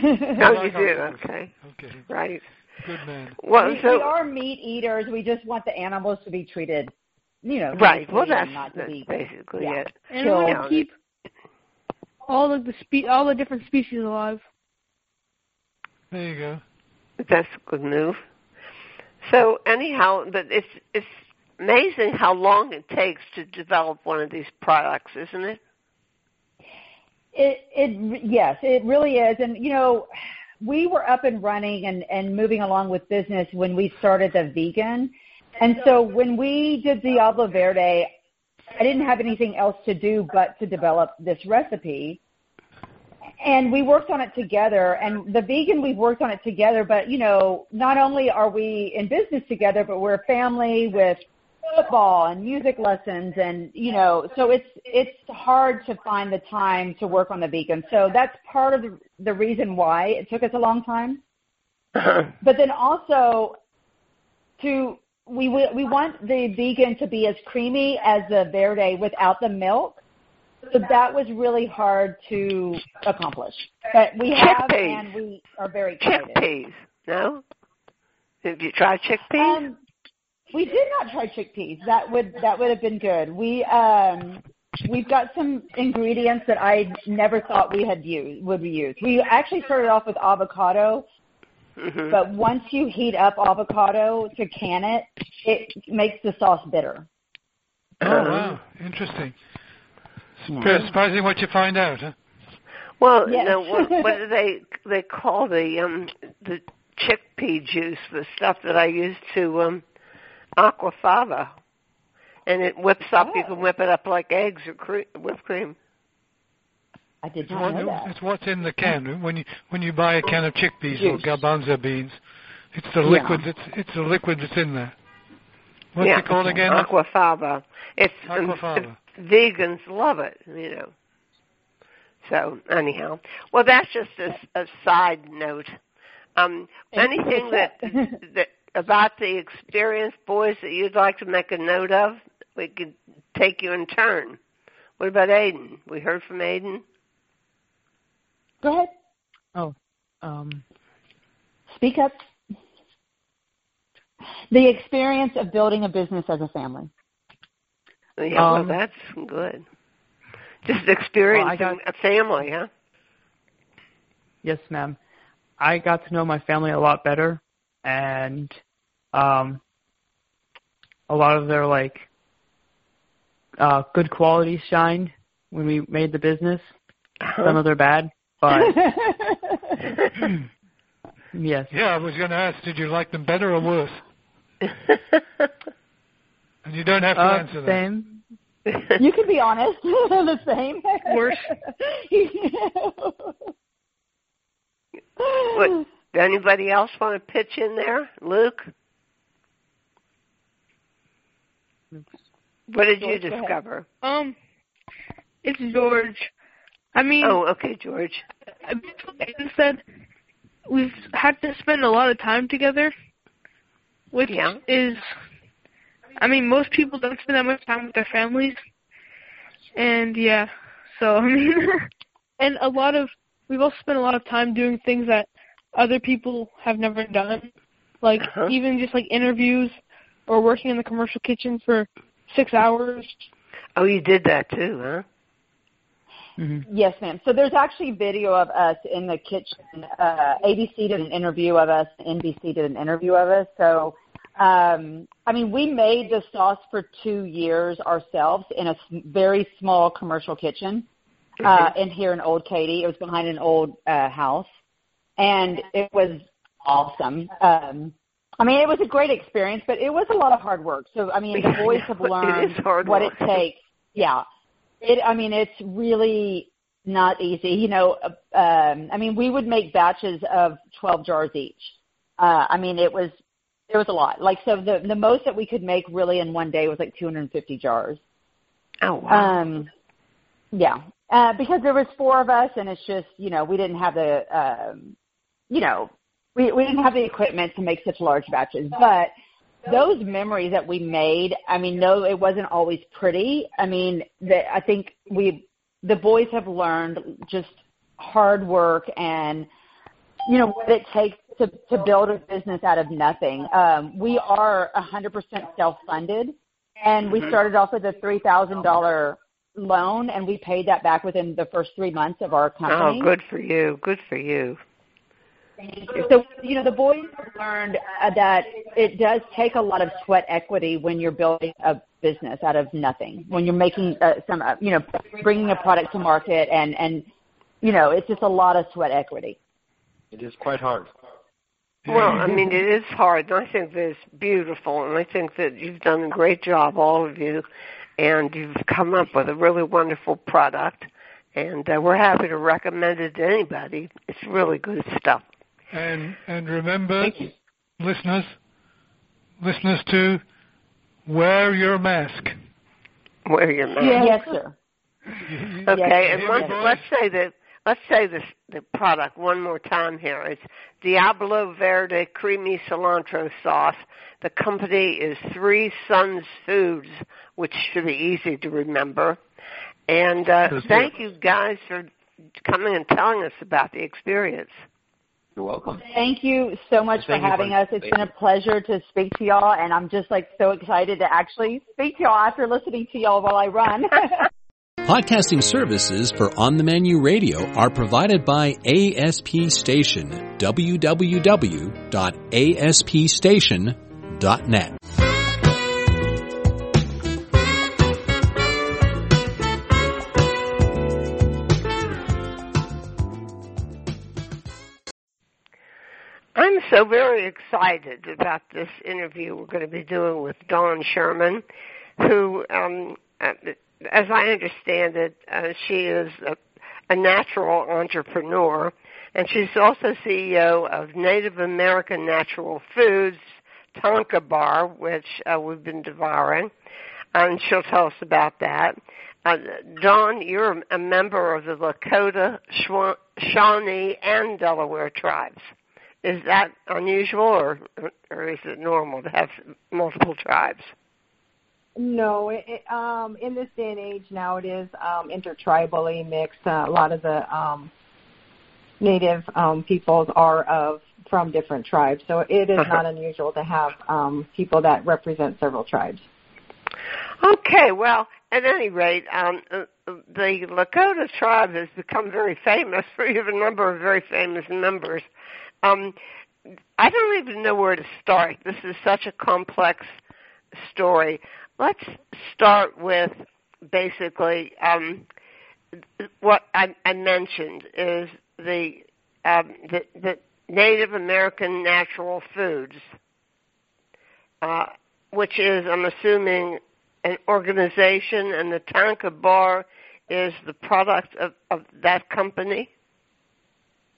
like you octopus. do. Okay. Okay. Right. Good man. Well, we, so, we are meat eaters. We just want the animals to be treated, you know. Right. Well, that's, not that's be, basically yeah. it. And so, we want to keep all of the spe- all the different species alive. There you go. That's a good move. So anyhow, but it's it's. amazing how long it takes to develop one of these products, isn't it? It, it yes, it really is. And, you know, we were up and running and, and moving along with business when we started the vegan. And so when we did Diablo Verde, I didn't have anything else to do but to develop this recipe. And we worked on it together, and the vegan, we've worked on it together, but, you know, not only are we in business together, but we're a family with football and music lessons and, you know, so it's it's hard to find the time to work on the vegan. So that's part of the, the reason why it took us a long time. But then also to we, we we want the vegan to be as creamy as the Verde without the milk. So that was really hard to accomplish. But we have, chickpeas. And we are very creative. Chickpeas, no? Did you try chickpeas? Um, we did not try chickpeas. That would that would have been good. We um, we've got some ingredients that I never thought we had used would be used. We actually started off with avocado, mm-hmm. but once you heat up avocado to can it, it makes the sauce bitter. Oh um, wow, interesting. It's surprising what you find out, huh? Well, yes. Now, what, what do they they call the um, the chickpea juice, the stuff that I used to um, aquafaba, and it whips up. Oh. You can whip it up like eggs or cre- whipped cream. I did not know that. It's what's in the can when you when you buy a can of chickpeas juice. Or garbanzo beans. It's the liquid. Yeah. That's, it's the liquid that's in there. What's yeah. it called again? Aquafaba. It's aquafaba. Um, vegans love it, you know. So, anyhow. Well, that's just a, a side note. Um, anything that, that about the experience, boys, that you'd like to make a note of, we could take you in turn. What about Aiden? We heard from Aiden. Go ahead. Oh. Um, Speak up. The experience of building a business as a family. Yeah, well, um, that's good. Just experiencing well, got, a family, huh? Yes, ma'am. I got to know my family a lot better, and um, a lot of their, like, uh, good qualities shined when we made the business. Uh-huh. Some of their bad, but... yes. Yeah, I was going to ask, did you like them better or worse? And you don't have to uh, answer that. Same. You can be honest. The same. Worse. What, anybody else want to pitch in there? Luke? What did George, you discover? Um, It's George. I mean... Oh, okay, George. Aiden said we've had to spend a lot of time together, which yeah. is... I mean, most people don't spend that much time with their families, and yeah, so, I mean, and a lot of, we've also spent a lot of time doing things that other people have never done, like uh-huh. even just like interviews or working in the commercial kitchen for six hours. Oh, you did that too, huh? Mm-hmm. Yes, ma'am. So there's actually video of us in the kitchen. Uh, A B C did an interview of us, N B C did an interview of us, so... Um, I mean, we made the sauce for two years ourselves in a very small commercial kitchen uh, in here in Old Katy. It was behind an old uh, house, and it was awesome. Um, I mean, it was a great experience, but it was a lot of hard work. So, I mean, the boys have learned it what work. It takes. Yeah. It. I mean, it's really not easy. You know, um, I mean, we would make batches of twelve jars each. Uh, I mean, it was – There was a lot. Like, so the the most that we could make really in one day was like two hundred fifty jars. Oh, wow. Um, yeah. Uh, because there was four of us, and it's just, you know, we didn't have the, um, you know, we, we didn't have the equipment to make such large batches. But those memories that we made, I mean, no, it wasn't always pretty. I mean, the, I think we, the boys have learned just hard work and, you know, what it takes To, to build a business out of nothing. Um, we are one hundred percent self-funded, and we started off with a three thousand dollars loan, and we paid that back within the first three months of our company. Oh, good for you. Good for you. So, you know, the boys have learned uh, that it does take a lot of sweat equity when you're building a business out of nothing, when you're making uh, some, uh, you know, bringing a product to market, and, and, you know, it's just a lot of sweat equity. It is quite hard. Well, I mean, it is hard, and I think that it's beautiful, and I think that you've done a great job, all of you, and you've come up with a really wonderful product, and uh, we're happy to recommend it to anybody. It's really good stuff. And and remember, listeners, listeners to wear your mask. Wear your mask. Yes, yes sir. Okay, yes, and let's, let's say that. Let's say this, the product one more time here. It's Diablo Verde Creamy Cilantro Sauce. The company is Three Sons Foods, which should be easy to remember. And uh, thank you guys for coming and telling us about the experience. You're welcome. Thank you so much for having us. It's been a pleasure to speak to y'all, and I'm just like so excited to actually speak to y'all after listening to y'all while I run. Podcasting services for On the Menu Radio are provided by A S P Station, w w w dot a s p station dot net. I'm so very excited about this interview we're going to be doing with Dawn Sherman, who, um, as I understand it, uh, she is a, a natural entrepreneur, and she's also C E O of Native American Natural Foods, Tanka Bar, which uh, we've been devouring, and she'll tell us about that. Uh, Dawn, you're a member of the Lakota, Shwa- Shawnee, and Delaware tribes. Is that unusual, or, or is it normal to have multiple tribes? No, it, it, um, in this day and age now it is um, intertribally mixed. Uh, a lot of the um, native um, peoples are of from different tribes, so it is not unusual to have um, people that represent several tribes. Okay, well, at any rate, um, the Lakota tribe has become very famous. We have a number of very famous members. Um, I don't even know where to start. This is such a complex story. Let's start with basically um, what I, I mentioned is the, um, the the Native American Natural Foods, uh, which is, I'm assuming, an organization, and the Tanka Bar is the product of, of that company?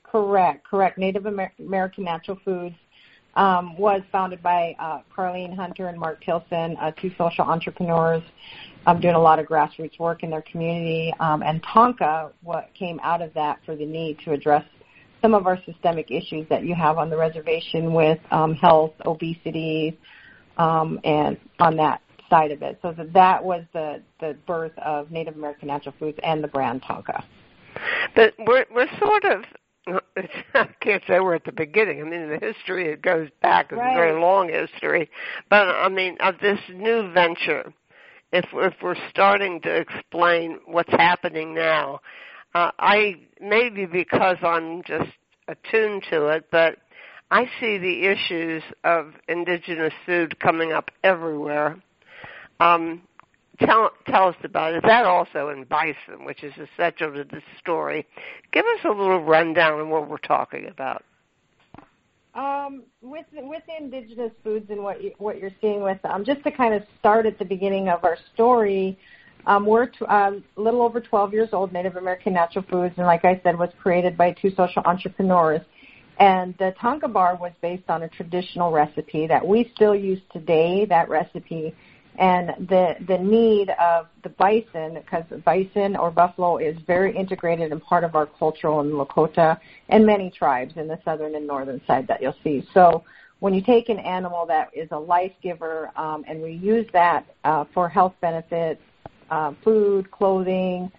Correct, correct. Native Amer- American Natural Foods Um, was founded by uh, Carlene Hunter and Mark Tilsen, uh, two social entrepreneurs um, doing a lot of grassroots work in their community. Um, and Tanka, what came out of that for the need to address some of our systemic issues that you have on the reservation with um, health, obesity, um, and on that side of it. So that, that was the, the birth of Native American Natural Foods and the brand Tanka. But we're, we're sort of... I can't say we're at the beginning. I mean, the history, it goes back, it's right. A very long history. But, I mean, of this new venture, if, if we're starting to explain what's happening now, uh, I maybe because I'm just attuned to it, but I see the issues of indigenous food coming up everywhere. Um, Tell, tell us about it. That also in bison, which is essential to this story. Give us a little rundown on what we're talking about. Um, with with indigenous foods and what you, what you're seeing with them, um, just to kind of start at the beginning of our story, um, we're t- um, a little over twelve years old. Native American Natural Foods, and like I said, was created by two social entrepreneurs. And the Tanka Bar was based on a traditional recipe that we still use today. That recipe. And the the need of the bison, because bison or buffalo is very integrated and part of our cultural in Lakota and many tribes in the southern and northern side that you'll see. So when you take an animal that is a life giver, um, and we use that uh, for health benefits, uh, food, clothing,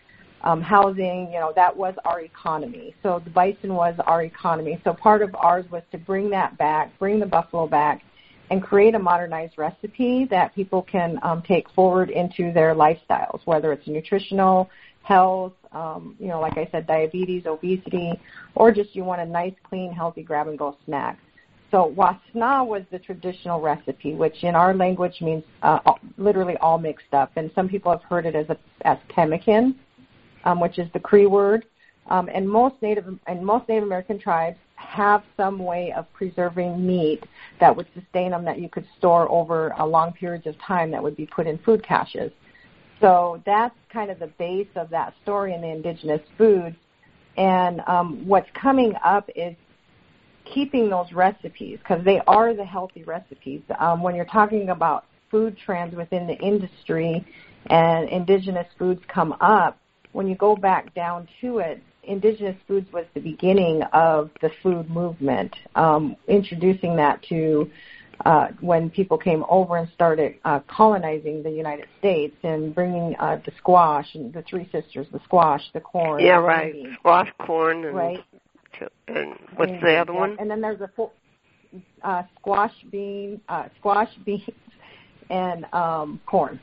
um, housing, you know, that was our economy. So the bison was our economy. So part of ours was to bring that back, bring the buffalo back, and create a modernized recipe that people can um, take forward into their lifestyles, whether it's nutritional, health, um, you know, like I said, diabetes, obesity, or just you want a nice, clean, healthy grab-and-go snack. So wasna was the traditional recipe, which in our language means uh, literally all mixed up. And some people have heard it as a, as pemmican, um, which is the Cree word. Um, and most Native and most Native American tribes have some way of preserving meat that would sustain them, that you could store over a long periods of time that would be put in food caches. So that's kind of the base of that story in the indigenous foods. And um, what's coming up is keeping those recipes, because they are the healthy recipes. Um, when you're talking about food trends within the industry and indigenous foods come up, when you go back down to it, indigenous foods was the beginning of the food movement, um, introducing that to uh, when people came over and started uh, colonizing the United States and bringing uh, the squash and the three sisters, the squash, the corn. Yeah, right. Maybe. Squash, corn, and, right. and what's and, the other yeah. one? And then there's a uh, squash bean, uh, squash beans, and um, corn.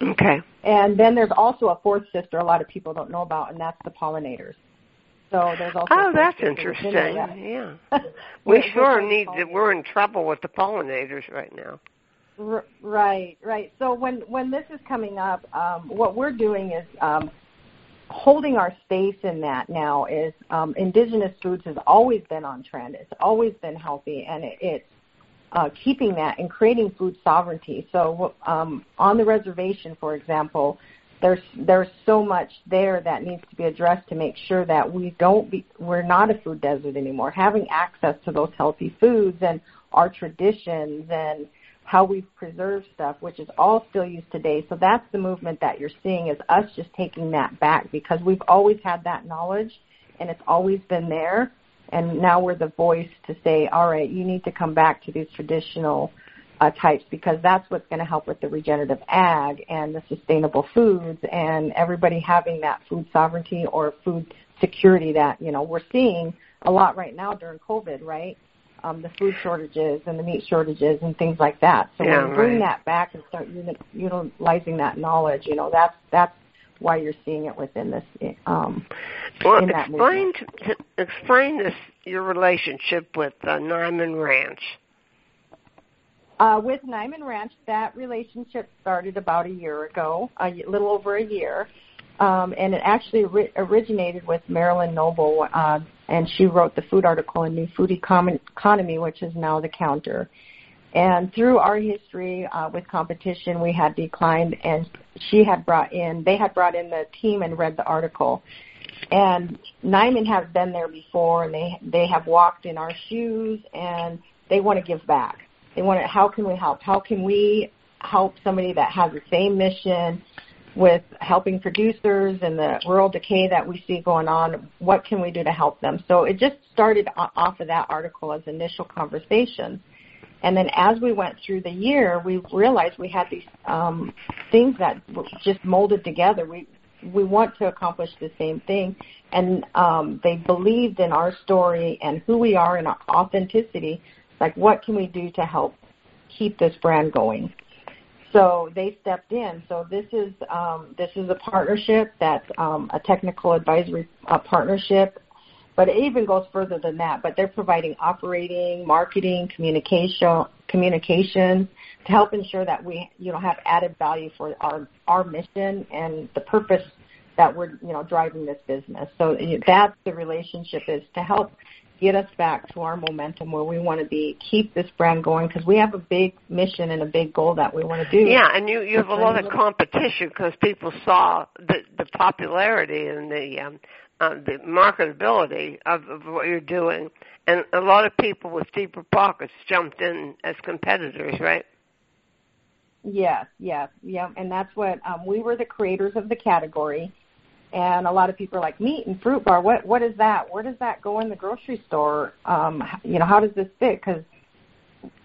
Okay. And then there's also a fourth sister a lot of people don't know about, and that's the pollinators. So there's also oh, that's interesting. That. Yeah, we sure need to. We're in trouble with the pollinators right now. R- right, right. So when when this is coming up, um, what we're doing is um, holding our space in that. Now is um, indigenous foods has always been on trend. It's always been healthy, and it, it's uh, keeping that and creating food sovereignty. So um, on the reservation, for example. There's there's so much there that needs to be addressed to make sure that we don't be we're not a food desert anymore. Having access to those healthy foods and our traditions and how we've preserved stuff, which is all still used today. So that's the movement that you're seeing is us just taking that back because we've always had that knowledge and it's always been there. And now we're the voice to say, all right, you need to come back to these traditional Uh, types because that's what's going to help with the regenerative ag and the sustainable foods and everybody having that food sovereignty or food security that, you know, we're seeing a lot right now during COVID, right? Um, the food shortages and the meat shortages and things like that. So yeah, when you bring right. that back and start uni- utilizing that knowledge, you know, that's, that's why you're seeing it within this, um, well, in that explain, to, explain this, your relationship with uh, Niman Ranch. Uh, with Niman Ranch, that relationship started about a year ago, a little over a year, um, and it actually ri- originated with Marilyn Noble, uh, and she wrote the food article in New Food Econ- Economy, which is now The Counter. And through our history uh, with competition, we had declined, and she had brought in, they had brought in the team and read the article. And Niman has been there before, and they they have walked in our shoes, and they want to give back. They want to, how can we help? How can we help somebody that has the same mission with helping producers and the rural decay that we see going on? What can we do to help them? So it just started off of that article as initial conversation. And then as we went through the year, we realized we had these um, things that just molded together. We we want to accomplish the same thing. And um, they believed in our story and who we are and our authenticity. Like, what can we do to help keep this brand going? So they stepped in. So this is um, this is a partnership that's um, a technical advisory uh, partnership, but it even goes further than that. But they're providing operating, marketing, communication, communication to help ensure that we, you know, have added value for our our mission and the purpose that we're, you know, driving this business. So that's the relationship is to help get us back to our momentum where we want to be, keep this brand going, because we have a big mission and a big goal that we want to do. Yeah, and you, you have a lot of competition because people saw the, the popularity and the, um, uh, the marketability of, of what you're doing. And a lot of people with deeper pockets jumped in as competitors, right? Yes, yes, yeah, and that's what um, we were the creators of the category. And a lot of people are like, meat and fruit bar, what what is that? Where does that go in the grocery store? Um, you know, how does this fit? Because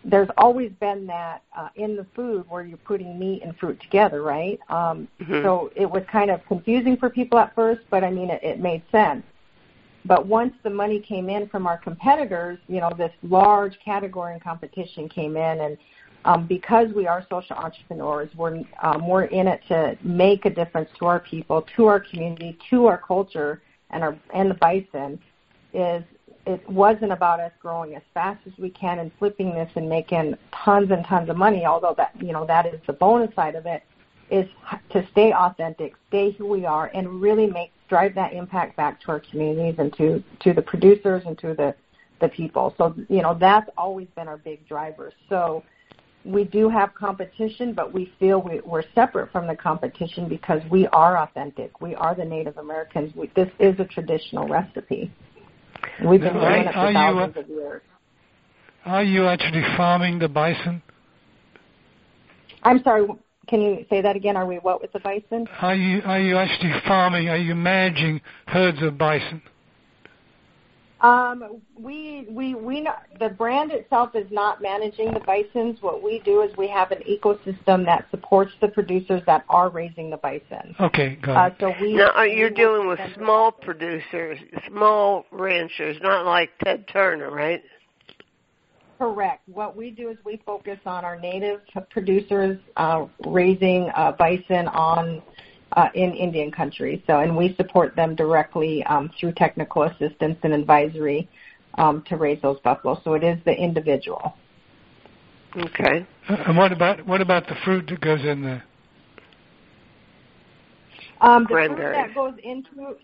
there's always been that uh, in the food where you're putting meat and fruit together, right? Um, mm-hmm. So it was kind of confusing for people at first, but, I mean, it, it made sense. But once the money came in from our competitors, you know, this large category and competition came in, and Um, because we are social entrepreneurs, we're, um, we're in it to make a difference to our people, to our community, to our culture, and our and the bison. Is it wasn't about us growing as fast as we can and flipping this and making tons and tons of money, although that, you know, that is the bonus side of it, is to stay authentic, stay who we are, and really make drive that impact back to our communities and to, to the producers and to the the people. So, you know, that's always been our big driver. So we do have competition, but we feel we, we're separate from the competition because we are authentic. We are the Native Americans. We, this is a traditional recipe. We've been doing it for thousands of years. Are you actually farming the bison? I'm sorry, can you say that again? Are we what with the bison? Are you are you actually farming? Are you managing herds of bison? Um, we we we not, the brand itself is not managing the bisons. What we do is we have an ecosystem that supports the producers that are raising the bison. Okay, got it. Uh, so we now are you dealing with small producers, small ranchers, not like Ted Turner, right? Correct. What we do is we focus on our native producers uh, raising uh, bison on uh, in Indian country. So, and we support them directly um, through technical assistance and advisory um, to raise those buffalo. So it is the individual. Okay. And what about what about the fruit that goes in there? Um, the fruit that goes into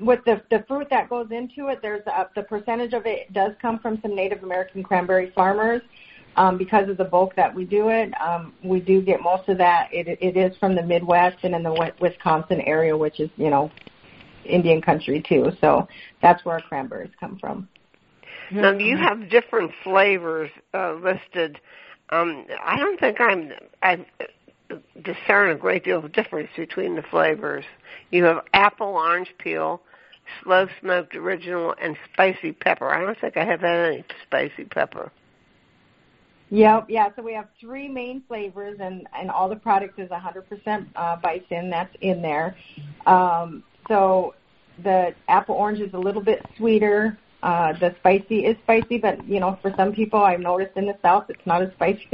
With the, the fruit that goes into it, there's a, the percentage of it does come from some Native American cranberry farmers. Um, because of the bulk that we do it, um, we do get most of that. It, it is from the Midwest and in the Wisconsin area, which is, you know, Indian country too. So that's where our cranberries come from. Now, do you have different flavors uh, listed? Um, I don't think I'm... I, discern a great deal of difference between the flavors. You have apple, orange peel, slow smoked original, and spicy pepper. I don't think I have had any spicy pepper. Yep, yeah, so we have three main flavors, and, and all the product is one hundred percent uh, bison that's in there. Um, so the apple orange is a little bit sweeter. Uh, the spicy is spicy, but, you know, for some people I've noticed in the South it's not as spicy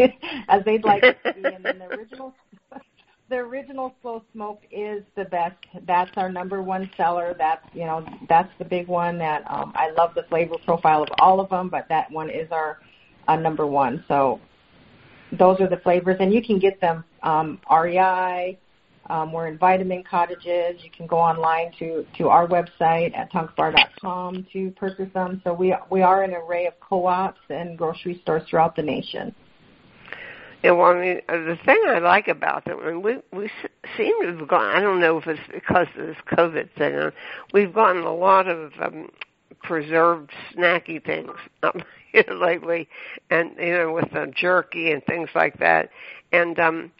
as they'd like it to be. And then the original, the original slow smoke is the best. That's our number one seller. That's, you know, that's the big one that um, I love the flavor profile of all of them, but that one is our uh, number one. So those are the flavors. And you can get them um, R E I. Um, we're in Vitamin Cottages. You can go online to, to our website at Tanka Bar dot com to purchase them. So we we are an array of co-ops and grocery stores throughout the nation. Yeah, well, I mean, the thing I like about them, I mean, we we seem to have gone, I don't know if it's because of this COVID thing, we've gotten a lot of um, preserved snacky things um, lately, and, you know, with the jerky and things like that. And um,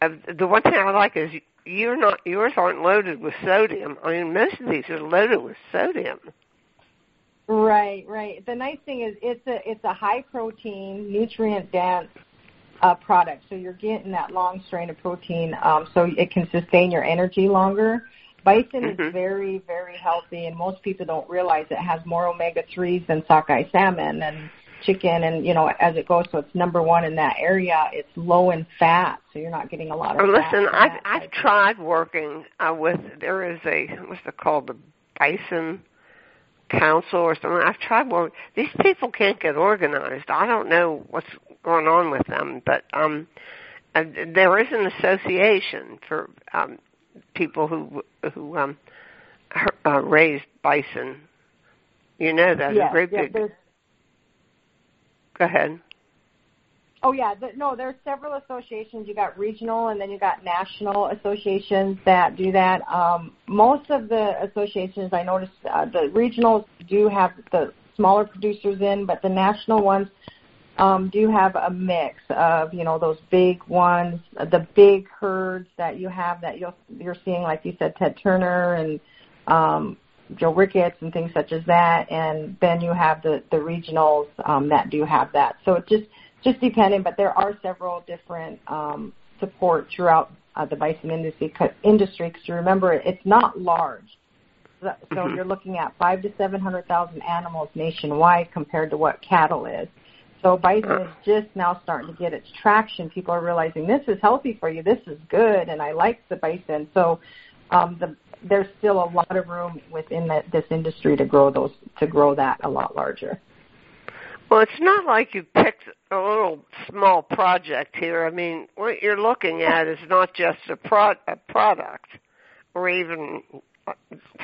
the one thing I like is, You're not, yours aren't loaded with sodium. I mean, most of these are loaded with sodium. Right, right. The nice thing is it's a it's a high protein, nutrient dense uh, product. So you're getting that long strain of protein, um, so it can sustain your energy longer. Bison mm-hmm. is very, very healthy, and most people don't realize it has more omega threes than sockeye salmon and chicken, and, you know, as it goes, so it's number one in that area. It's low in fat, so you're not getting a lot of fat. Listen, I've, I've tried working uh, with, there is a, what's it called, the Bison Council or something. I've tried working. These people can't get organized. I don't know what's going on with them, but um, there is an association for um, people who, who um, uh, raise bison. You know, that's yeah, a great yeah, big... Go ahead. Oh, yeah. The, no, there are several associations. You got regional, and then you got national associations that do that. Um, most of the associations, I noticed, uh, the regionals do have the smaller producers in, but the national ones um, do have a mix of, you know, those big ones, the big herds that you have that you'll, you're seeing, like you said, Ted Turner and um Joe Ricketts and things such as that, and then you have the, the regionals um, that do have that. So it just, just depending, but there are several different um, support throughout uh, the bison industry, industry, because remember, it's not large. So mm-hmm. you're looking at five to seven hundred thousand animals nationwide compared to what cattle is. So bison is just now starting to get its traction. People are realizing this is healthy for you, this is good, and I like the bison. So um, the there's still a lot of room within the, this industry to grow those, to grow that a lot larger. Well, it's not like you picked a little small project here. I mean, what you're looking at is not just a, pro- a product or even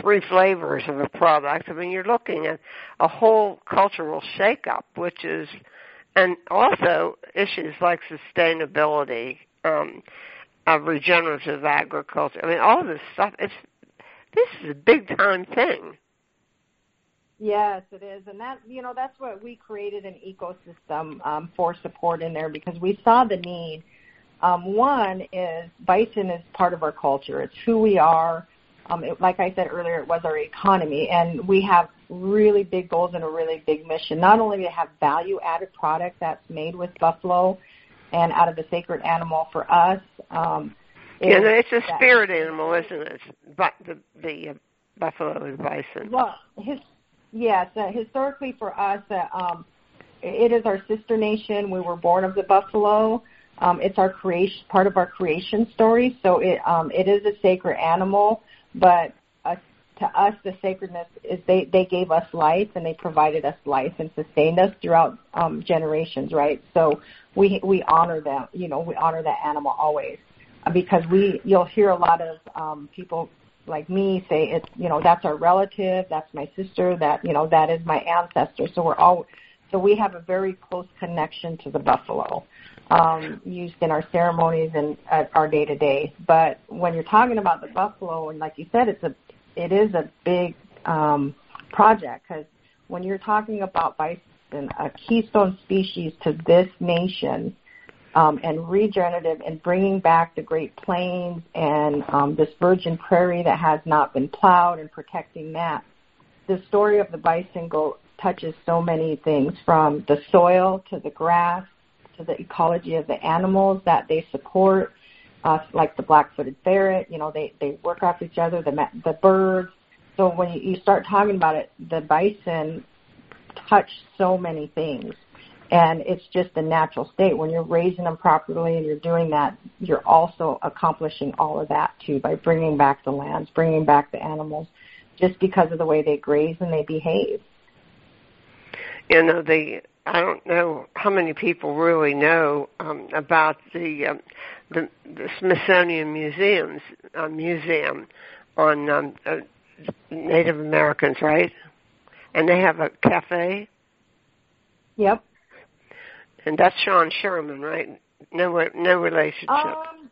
three flavors of a product. I mean, you're looking at a whole cultural shakeup, which is, and also issues like sustainability, um, of regenerative agriculture. I mean, all this stuff, it's, this is a big-time thing. Yes, it is. And that, you know, that's what we created an ecosystem um, for support in there, because we saw the need. Um, one is bison is part of our culture. It's who we are. Um, it, like I said earlier, it was our economy. And we have really big goals and a really big mission, not only to have value-added product that's made with buffalo and out of the sacred animal for us. Um, yeah, no, it's a spirit animal, isn't it? But the, the uh, buffalo and bison. Well, his Yes, uh, historically for us, uh, um, it is our sister nation. We were born of the buffalo. Um, it's our creation, part of our creation story. So it um, it is a sacred animal, but uh, to us, the sacredness is they, they gave us life, and they provided us life and sustained us throughout um, generations, right? So we we honor them. You know, we honor that animal always, because we you'll hear a lot of um, people like me say, it's, you know, that's our relative, that's my sister, that, you know, that is my ancestor. So we're all, so we have a very close connection to the buffalo, um, used in our ceremonies and uh, our day to day. But when you're talking about the buffalo, and like you said, it's a, it is a big um, project, because when you're talking about bison, a keystone species to this nation. Um, and regenerative and bringing back the Great Plains and um, this virgin prairie that has not been plowed and protecting that. The story of the bison goat touches so many things, from the soil to the grass to the ecology of the animals that they support, uh, like the black-footed ferret. You know, they, they work off each other, the, the birds. So when you, you start talking about it, the bison touch so many things. And it's just a natural state. When you're raising them properly and you're doing that, you're also accomplishing all of that, too, by bringing back the lands, bringing back the animals, just because of the way they graze and they behave. You know, the, I don't know how many people really know um, about the, um, the the Smithsonian Museum's uh, museum on um, uh, Native Americans, right? And they have a cafe? Yep. And that's Sean Sherman, right? No, no relationship. Um,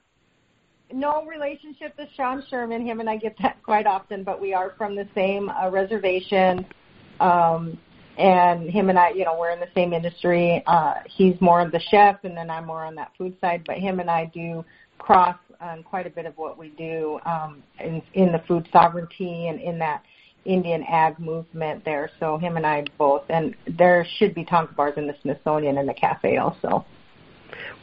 no relationship to Sean Sherman. Him and I get that quite often, but we are from the same uh, reservation. Um, and him and I, you know, we're in the same industry. Uh, he's more of the chef, and then I'm more on that food side. But him and I do cross on quite a bit of what we do um, in, in the food sovereignty and in that Indian ag movement there, so him and I both, and there should be Tanka Bars in the Smithsonian and the cafe also.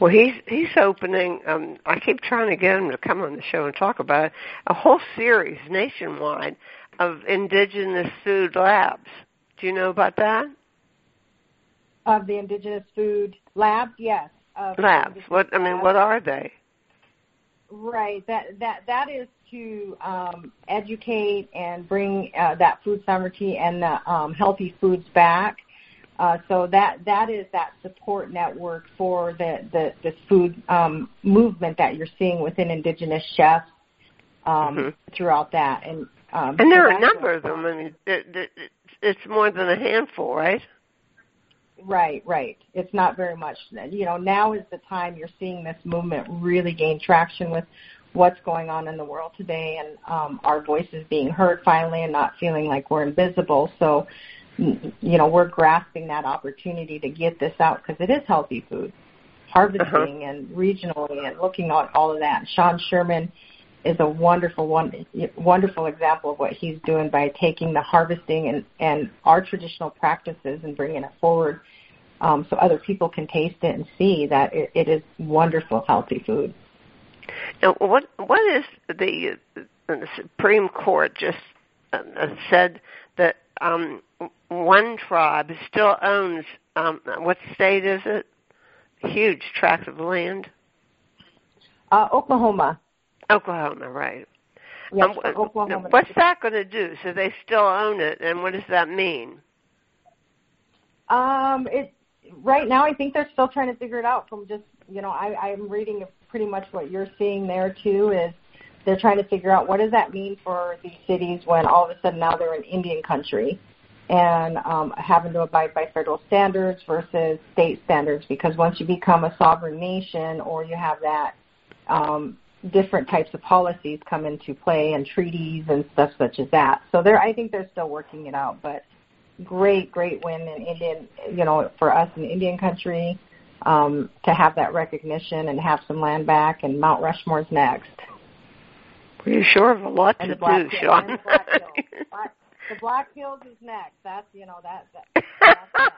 Well, he's he's opening, um, I keep trying to get him to come on the show and talk about it, a whole series nationwide of Indigenous Food Labs. Do you know about that? Of the Indigenous Food Labs, yes. Labs, what, I mean, what are they? Right, that that that is to um, educate and bring uh, that food sovereignty and the um, healthy foods back. Uh, so that that is that support network for the the, the food um, movement that you're seeing within Indigenous chefs um, mm-hmm. throughout that. And um, and there so are a number of them. I mean, it, it, it's more than a handful, right? Right, right. It's not very much. You know, now is the time you're seeing this movement really gain traction with what's going on in the world today, and um, our voices being heard finally and not feeling like we're invisible. So, you know, we're grasping that opportunity to get this out, because it is healthy food, harvesting uh-huh. and regionally and looking at all of that. Sean Sherman is a wonderful one, wonderful example of what he's doing by taking the harvesting and, and our traditional practices and bringing it forward um, so other people can taste it and see that it, it is wonderful, healthy food. Now, what what is the, the Supreme Court just uh, said that um, one tribe still owns, um, what state is it? Huge tract of land. Uh, Oklahoma. Oklahoma, right. Yes, um, Oklahoma. What's that going to do? So they still own it, and what does that mean? Um, it, right now I think they're still trying to figure it out from just, you know, I, I'm reading pretty much what you're seeing there, too, is they're trying to figure out what does that mean for these cities when all of a sudden now they're in Indian country and um, having to abide by federal standards versus state standards, because once you become a sovereign nation or you have that, um, different types of policies come into play and treaties and stuff such as that. So they're, I think they're still working it out, but great, great win in Indian, you know, for us in Indian country, um, to have that recognition and have some land back, and Mount Rushmore's next. You sure have a lot and to do, Hill, Sean. The Black, Black, the Black Hills is next. That's, you know, that, that, that's next.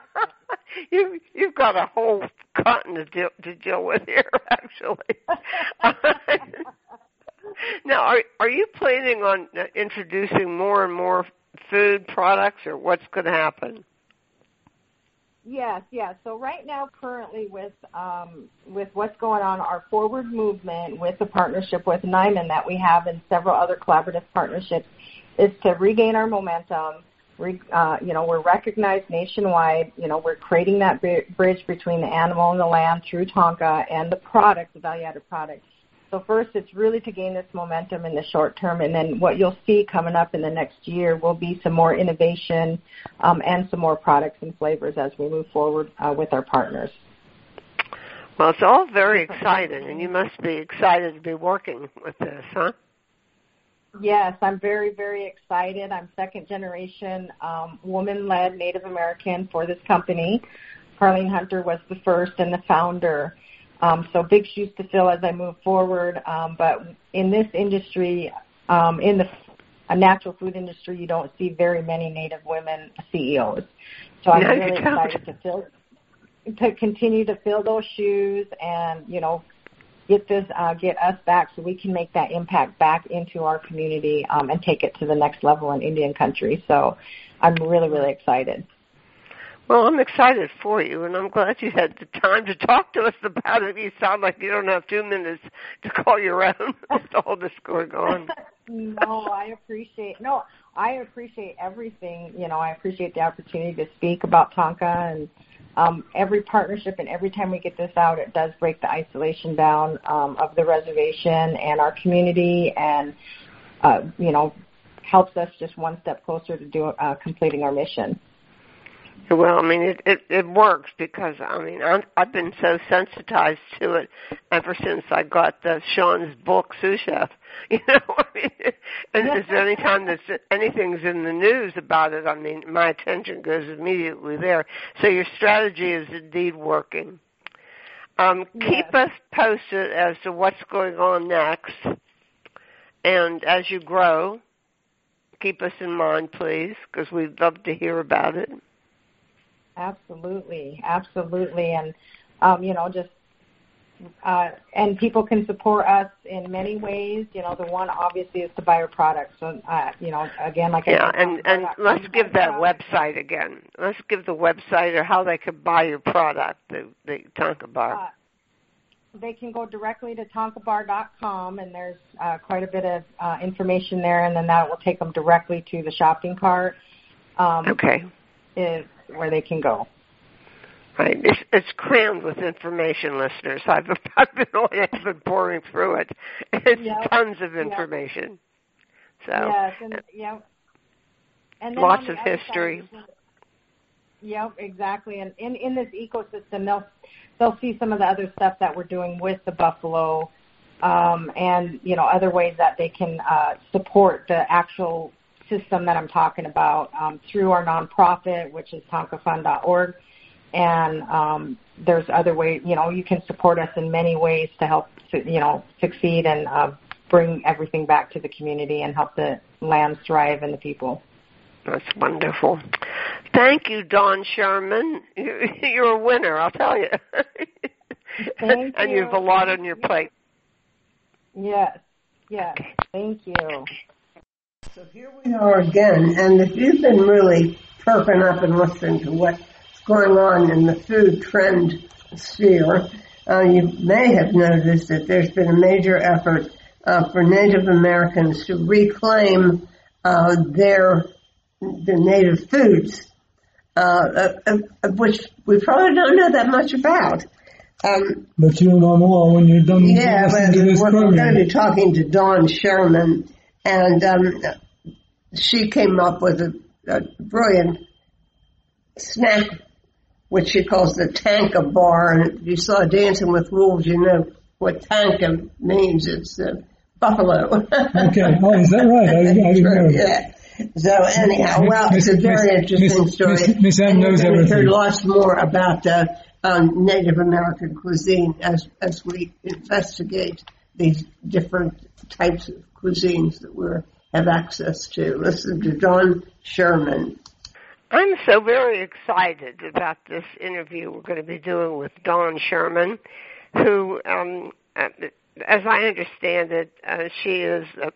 You, you've got a whole continent to deal, to deal with here, actually. Now, are are you planning on introducing more and more food products, or what's going to happen? Yes, yes. So right now, currently with um, with what's going on, our forward movement with the partnership with Niman that we have and several other collaborative partnerships is to regain our momentum. Uh, you know, we're recognized nationwide. You know, we're creating that bridge between the animal and the land through Tanka and the product, the value-added product. So first, it's really to gain this momentum in the short term, and then what you'll see coming up in the next year will be some more innovation um, and some more products and flavors as we move forward uh, with our partners. Well, it's all very exciting, and you must be excited to be working with this, huh? Yes, I'm very, very excited. I'm second-generation um, woman-led Native American for this company. Carlene Hunter was the first and the founder. Um, so big shoes to fill as I move forward. Um, but in this industry, um, in the uh, natural food industry, you don't see very many Native women C E Os. So I'm no, really excited to fill, to continue to fill those shoes and, you know, get this, uh, get us back so we can make that impact back into our community um, and take it to the next level in Indian country. So I'm really, really excited. Well, I'm excited for you, and I'm glad you had the time to talk to us about it. You sound like you don't have two minutes to call your own with all this going on. No, I appreciate no, I appreciate everything. You know, I appreciate the opportunity to speak about Tanka and um, every partnership, and every time we get this out, it does break the isolation down um, of the reservation and our community, and uh, you know, helps us just one step closer to do, uh, completing our mission. Well, I mean, it, it, it works because, I mean, I'm, I've been so sensitized to it ever since I got the Sean's book, Sioux Chef. You know, I mean, and just any time that anything's in the news about it, I mean, my attention goes immediately there. So your strategy is indeed working. Um, keep yes. us posted as to what's going on next. And as you grow, keep us in mind, please, because we'd love to hear about it. Absolutely, absolutely, and um, you know, just uh, and people can support us in many ways. You know, the one obviously is to buy our products. So, uh, you know, again, like yeah, I said, and and let's give that website again. Let's give the website or how they could buy your product, the, the Tanka Bar. Uh, they can go directly to Tanka Bar dot com, and there's uh, quite a bit of uh, information there, and then that will take them directly to the shopping cart. Um, okay. Is where they can go. Right. It's, it's crammed with information, listeners. I've, I've, been, I've been pouring through it. It's yep. tons of information. Yep. So, yes, and, yep. and then lots of history. Side, yep, exactly. And in, in this ecosystem, they'll, they'll see some of the other stuff that we're doing with the buffalo um, and, you know, other ways that they can uh, support the actual system that I'm talking about um, through our nonprofit, which is Tanka Fund dot org, and um, there's other ways. You know, you can support us in many ways to help, you know, succeed and uh, bring everything back to the community and help the land thrive and the people. That's wonderful. Thank you, Dawn Sherman. You're a winner, I'll tell you. Thank you. And you have a lot on your plate. Yes. Yes. Okay. Thank you. So here we are again, and if you've been really perking up and listening to what's going on in the food trend sphere, uh, you may have noticed that there's been a major effort uh, for Native Americans to reclaim uh, their, their native foods, uh, uh, uh, which we probably don't know that much about. Um, but you and I will, when you're done yeah, listening to this program. Yeah, we're going to be talking to Dawn Sherman, and um, she came up with a, a brilliant snack, which she calls the Tanka Bar. And if you saw Dancing with Wolves, you know what Tanka means. It's uh, buffalo. Okay. Oh, is that right? I didn't, I didn't know. Yeah. So anyhow, well, Miss, it's a very Miss, interesting Miss, story. Miss Ann knows everything. We've heard lots more about uh, um, Native American cuisine as as we investigate these different types of cuisines that we have access to. Listen to Dawn Sherman. I'm so very excited about this interview we're going to be doing with Dawn Sherman, who, um, as I understand it, uh, she is a,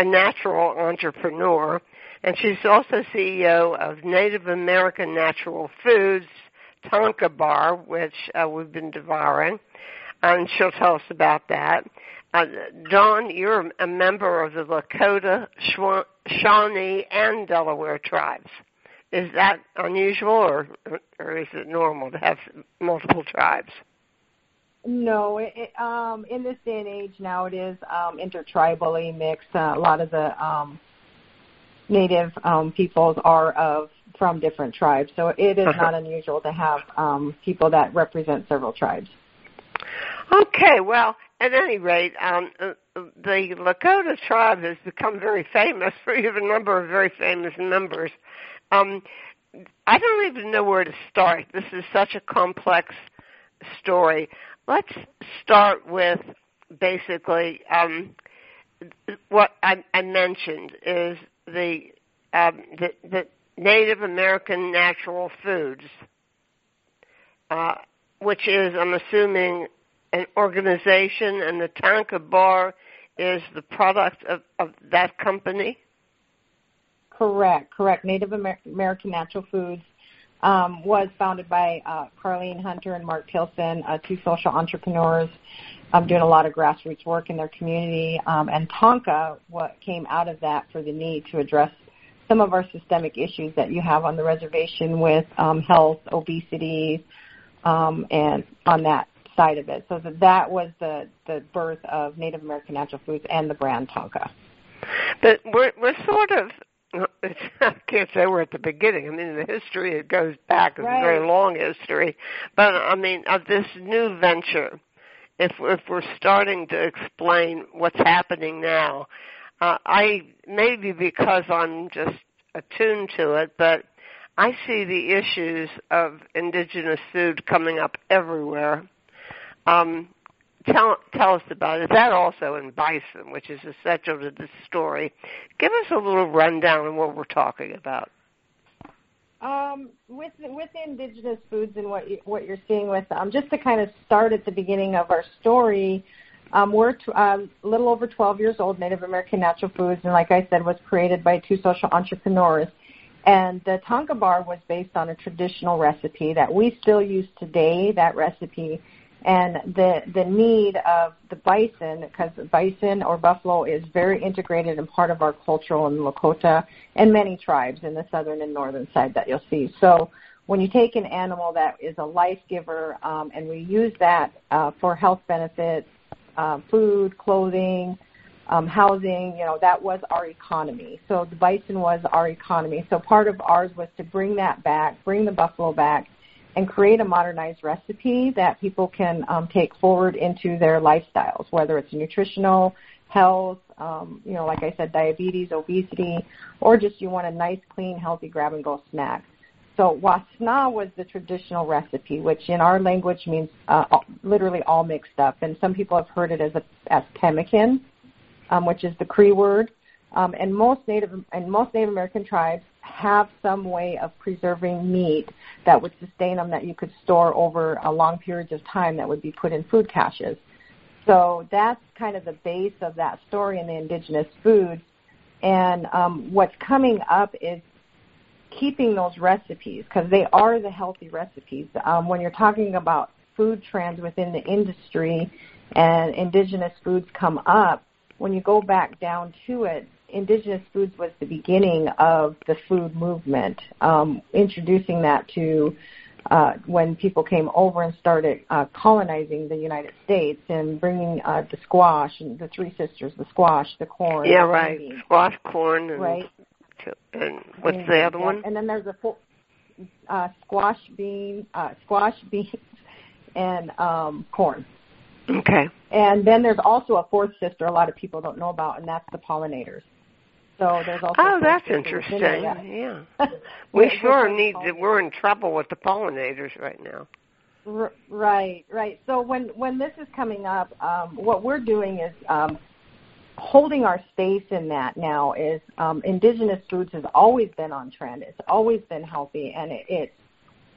a natural entrepreneur, and she's also C E O of Native American Natural Foods, Tanka Bar, which uh, we've been devouring, and she'll tell us about that. Uh, Dawn, you're a member of the Lakota, Shaw- Shawnee, and Delaware tribes. Is that unusual, or or is it normal to have multiple tribes? No, it, it, um, in this day and age now it is um, intertribally mixed. Uh, a lot of the um, native um, peoples are of from different tribes, so it is uh-huh. not unusual to have um, people that represent several tribes. Okay, well, at any rate, um, the Lakota tribe has become very famous. We have a number of very famous members. Um, I don't even know where to start. This is such a complex story. Let's start with basically um, what I, I mentioned is the, um, the, the Native American Natural Foods, uh, which is, I'm assuming, an organization, and the Tanka Bar is the product of, of that company. Correct, correct. Native Amer- American Natural Foods um, was founded by uh, Carlene Hunter and Mark Tilsen, uh, two social entrepreneurs um, doing a lot of grassroots work in their community. Um, and Tanka, what came out of that for the need to address some of our systemic issues that you have on the reservation with um, health, obesity, um, and on that side of it. So that, that was the, the birth of Native American Natural Foods and the brand Tanka. But we're, we're sort of... I can't say we're at the beginning. I mean, the history, it goes back, it's right. a very long history. But, I mean, of this new venture, if, if we're starting to explain what's happening now, uh, I maybe because I'm just attuned to it, but I see the issues of indigenous food coming up everywhere. Um, Tell, tell us about it. That also in bison, which is essential to this story. Give us a little rundown on what we're talking about. Um, with with indigenous foods and what you, what you're seeing with them, um, just to kind of start at the beginning of our story, um, we're t- um, a little over twelve years old. Native American Natural Foods, and like I said, was created by two social entrepreneurs. And the Tanka Bar was based on a traditional recipe that we still use today. That recipe. And the the need of the bison, because bison or buffalo is very integrated and part of our cultural in Lakota and many tribes in the southern and northern side that you'll see. So when you take an animal that is a life giver, um, and we use that uh, for health benefits, uh, food, clothing, um, housing, you know, that was our economy. So the bison was our economy. So part of ours was to bring that back, bring the buffalo back, and create a modernized recipe that people can um, take forward into their lifestyles, whether it's nutritional, health, um, you know, like I said, diabetes, obesity, or just you want a nice, clean, healthy grab-and-go snack. So wasna was the traditional recipe, which in our language means uh, literally all mixed up, and some people have heard it as a, as pemmican, um, which is the Cree word, um, and most Native and most Native American tribes have some way of preserving meat that would sustain them, that you could store over a long periods of time that would be put in food caches. So that's kind of the base of that story in the indigenous foods. And um, what's coming up is keeping those recipes, because they are the healthy recipes. Um, when you're talking about food trends within the industry and indigenous foods come up, when you go back down to it, indigenous foods was the beginning of the food movement, um, introducing that to uh, when people came over and started uh, colonizing the United States and bringing uh, the squash and the three sisters, the squash, the corn. Yeah, right. Beans. Squash, corn, and, right. and what's and, the other yeah. one? And then there's a uh, squash bean, uh, squash beans, and um, corn. Okay. And then there's also a fourth sister a lot of people don't know about, and that's the pollinators. So there's also oh, that's interesting. Yeah. we sure need to, we're in trouble with the pollinators right now. R- right, right. So when, when this is coming up, um, what we're doing is um, holding our space in that now is um, indigenous foods has always been on trend. It's always been healthy, and it, it's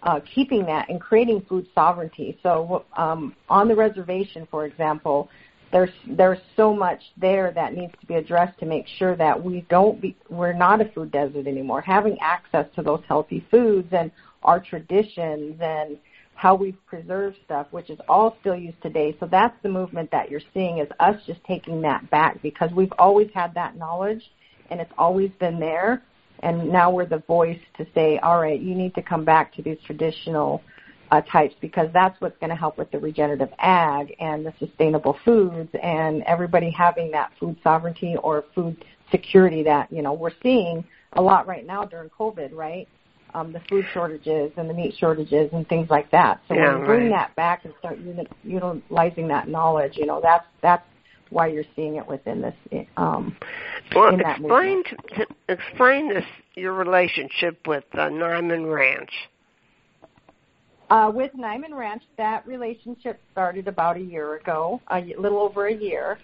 uh, keeping that and creating food sovereignty. So um, on the reservation, for example, There's there's so much there that needs to be addressed to make sure that we don't be, we're not a food desert anymore. Having access to those healthy foods and our traditions and how we've preserved stuff, which is all still used today. So that's the movement that you're seeing is us just taking that back because we've always had that knowledge and it's always been there. And now we're the voice to say, all right, you need to come back to these traditional Uh, types because that's what's going to help with the regenerative ag and the sustainable foods and everybody having that food sovereignty or food security that, you know, we're seeing a lot right now during COVID, right? Um, the food shortages and the meat shortages and things like that. So yeah, when you bring right. that back and start uni- utilizing that knowledge, you know, that's, that's why you're seeing it within this. Um, well, in that explain, to, explain this, your relationship with uh, Niman Ranch. Uh, with Niman Ranch, that relationship started about a year ago, a little over a year,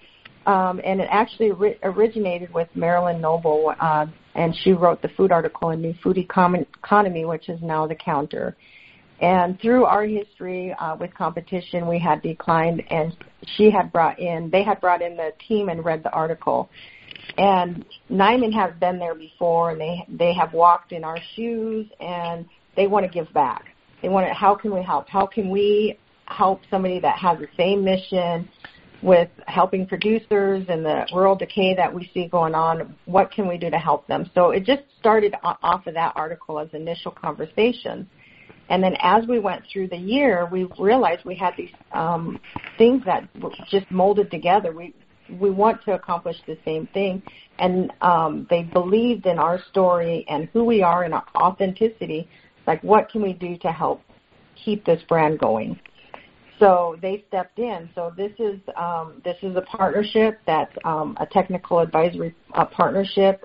um, and it actually ri- originated with Marilyn Noble, uh, and she wrote the food article in New Food Economy, which is now The Counter. And through our history uh, with competition, we had declined, and she had brought in, they had brought in the team and read the article. And Niman has been there before, and they they have walked in our shoes, and they want to give back. They want to, how can we help? How can we help somebody that has the same mission with helping producers and the rural decay that we see going on? What can we do to help them? So it just started off of that article as initial conversation. And then as we went through the year, we realized we had these um, things that just molded together. We we want to accomplish the same thing. And um, they believed in our story and who we are and our authenticity. Like, what can we do to help keep this brand going? So they stepped in. So this is um, this is a partnership that's um, a technical advisory uh, partnership,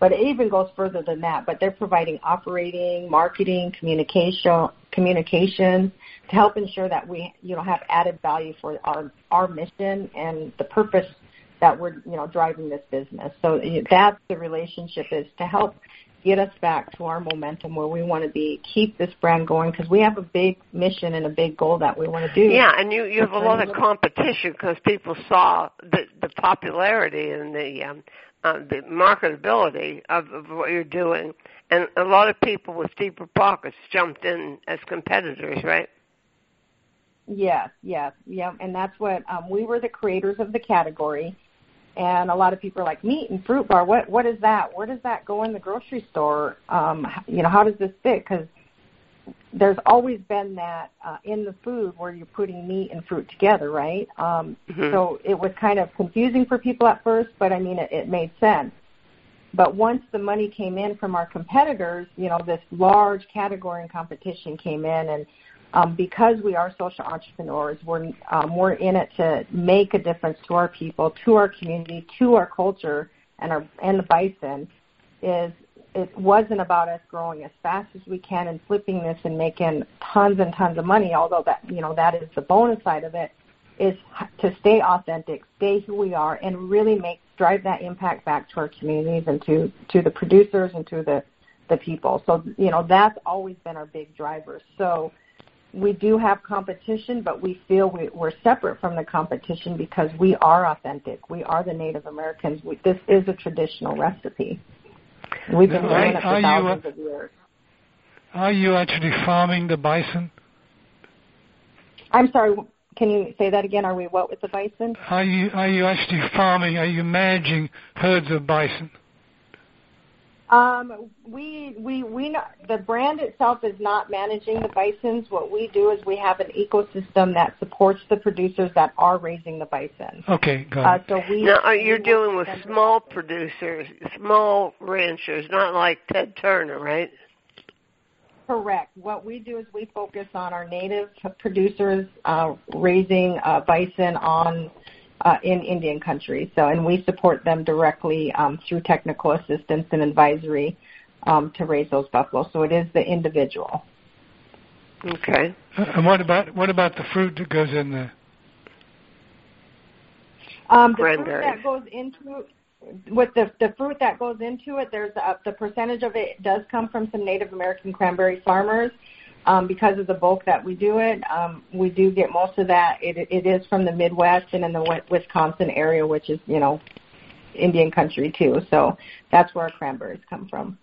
but it even goes further than that. But they're providing operating, marketing, communication, communication to help ensure that we, you know, have added value for our our mission and the purpose that we're, you know, driving this business. So that's the relationship is to help get us back to our momentum where we want to be, keep this brand going, because we have a big mission and a big goal that we want to do. Yeah, and you, you have a lot of competition because people saw the, the popularity and the, um, uh, the marketability of, of what you're doing. And a lot of people with deeper pockets jumped in as competitors, right? Yes, yes, yeah, and that's what um, we were the creators of the category. And a lot of people are like, meat and fruit bar, what what is that? Where does that go in the grocery store? Um, you know, how does this fit? Because there's always been that uh, in the food where you're putting meat and fruit together, right? Um, mm-hmm. So it was kind of confusing for people at first, but, I mean, it, it made sense. But once the money came in from our competitors, you know, this large category and competition came in, and Um, because we are social entrepreneurs, we're, um, we're in it to make a difference to our people, to our community, to our culture, and our and the bison. Is it wasn't about us growing as fast as we can and flipping this and making tons and tons of money, although that, you know, that is the bonus side of it, is to stay authentic, stay who we are, and really make drive that impact back to our communities and to, to the producers and to the, the people. So, you know, that's always been our big driver. So we do have competition, but we feel we, we're separate from the competition because we are authentic. We are the Native Americans. We, this is a traditional recipe. We've been doing it for thousands of years. Are you actually farming the bison? I'm sorry, can you say that again? Are we what with the bison? Are you, are you actually farming? Are you managing herds of bison? Um, we we we not, the brand itself is not managing the bisons. What we do is we have an ecosystem that supports the producers that are raising the bison. Okay, got it. Uh, so we now are you dealing with small producers, small ranchers, not like Ted Turner, right? Correct. What we do is we focus on our native producers uh, raising uh, bison on. Uh, in Indian country, so and we support them directly um, through technical assistance and advisory um, to raise those buffalo. So it is the individual. Okay. Uh, and what about what about the fruit that goes in the? Um, the fruit that goes into with the the fruit that goes into it, there's a, the percentage of it does come from some Native American cranberry farmers. Um, because of the bulk that we do it, um, we do get most of that. It, it is from the Midwest and in the Wisconsin area, which is, you know, Indian country too. So that's where our cranberries come from.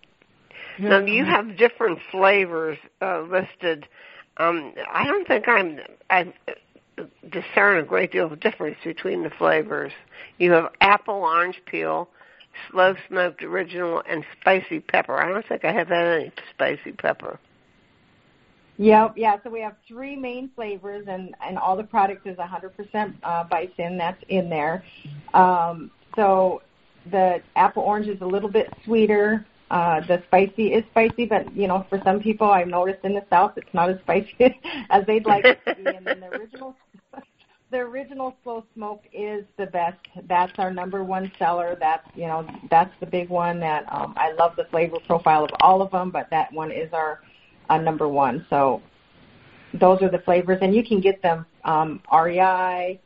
Now, you have different flavors uh, listed. Um, I don't think I'm, I discern a great deal of difference between the flavors. You have apple, orange peel, slow smoked original, and spicy pepper. I don't think I have had any spicy pepper. Yep, yeah, so we have three main flavors, and, and all the product is one hundred percent uh, bison that's in there. Um, so the apple orange is a little bit sweeter. Uh, the spicy is spicy, but, you know, for some people I've noticed in the South it's not as spicy as they'd like it to be. And then the original, the original slow smoke is the best. That's our number one seller. That's, you know, that's the big one that um, I love the flavor profile of all of them, but that one is our Uh, number one. So those are the flavors, and you can get them um, R E I.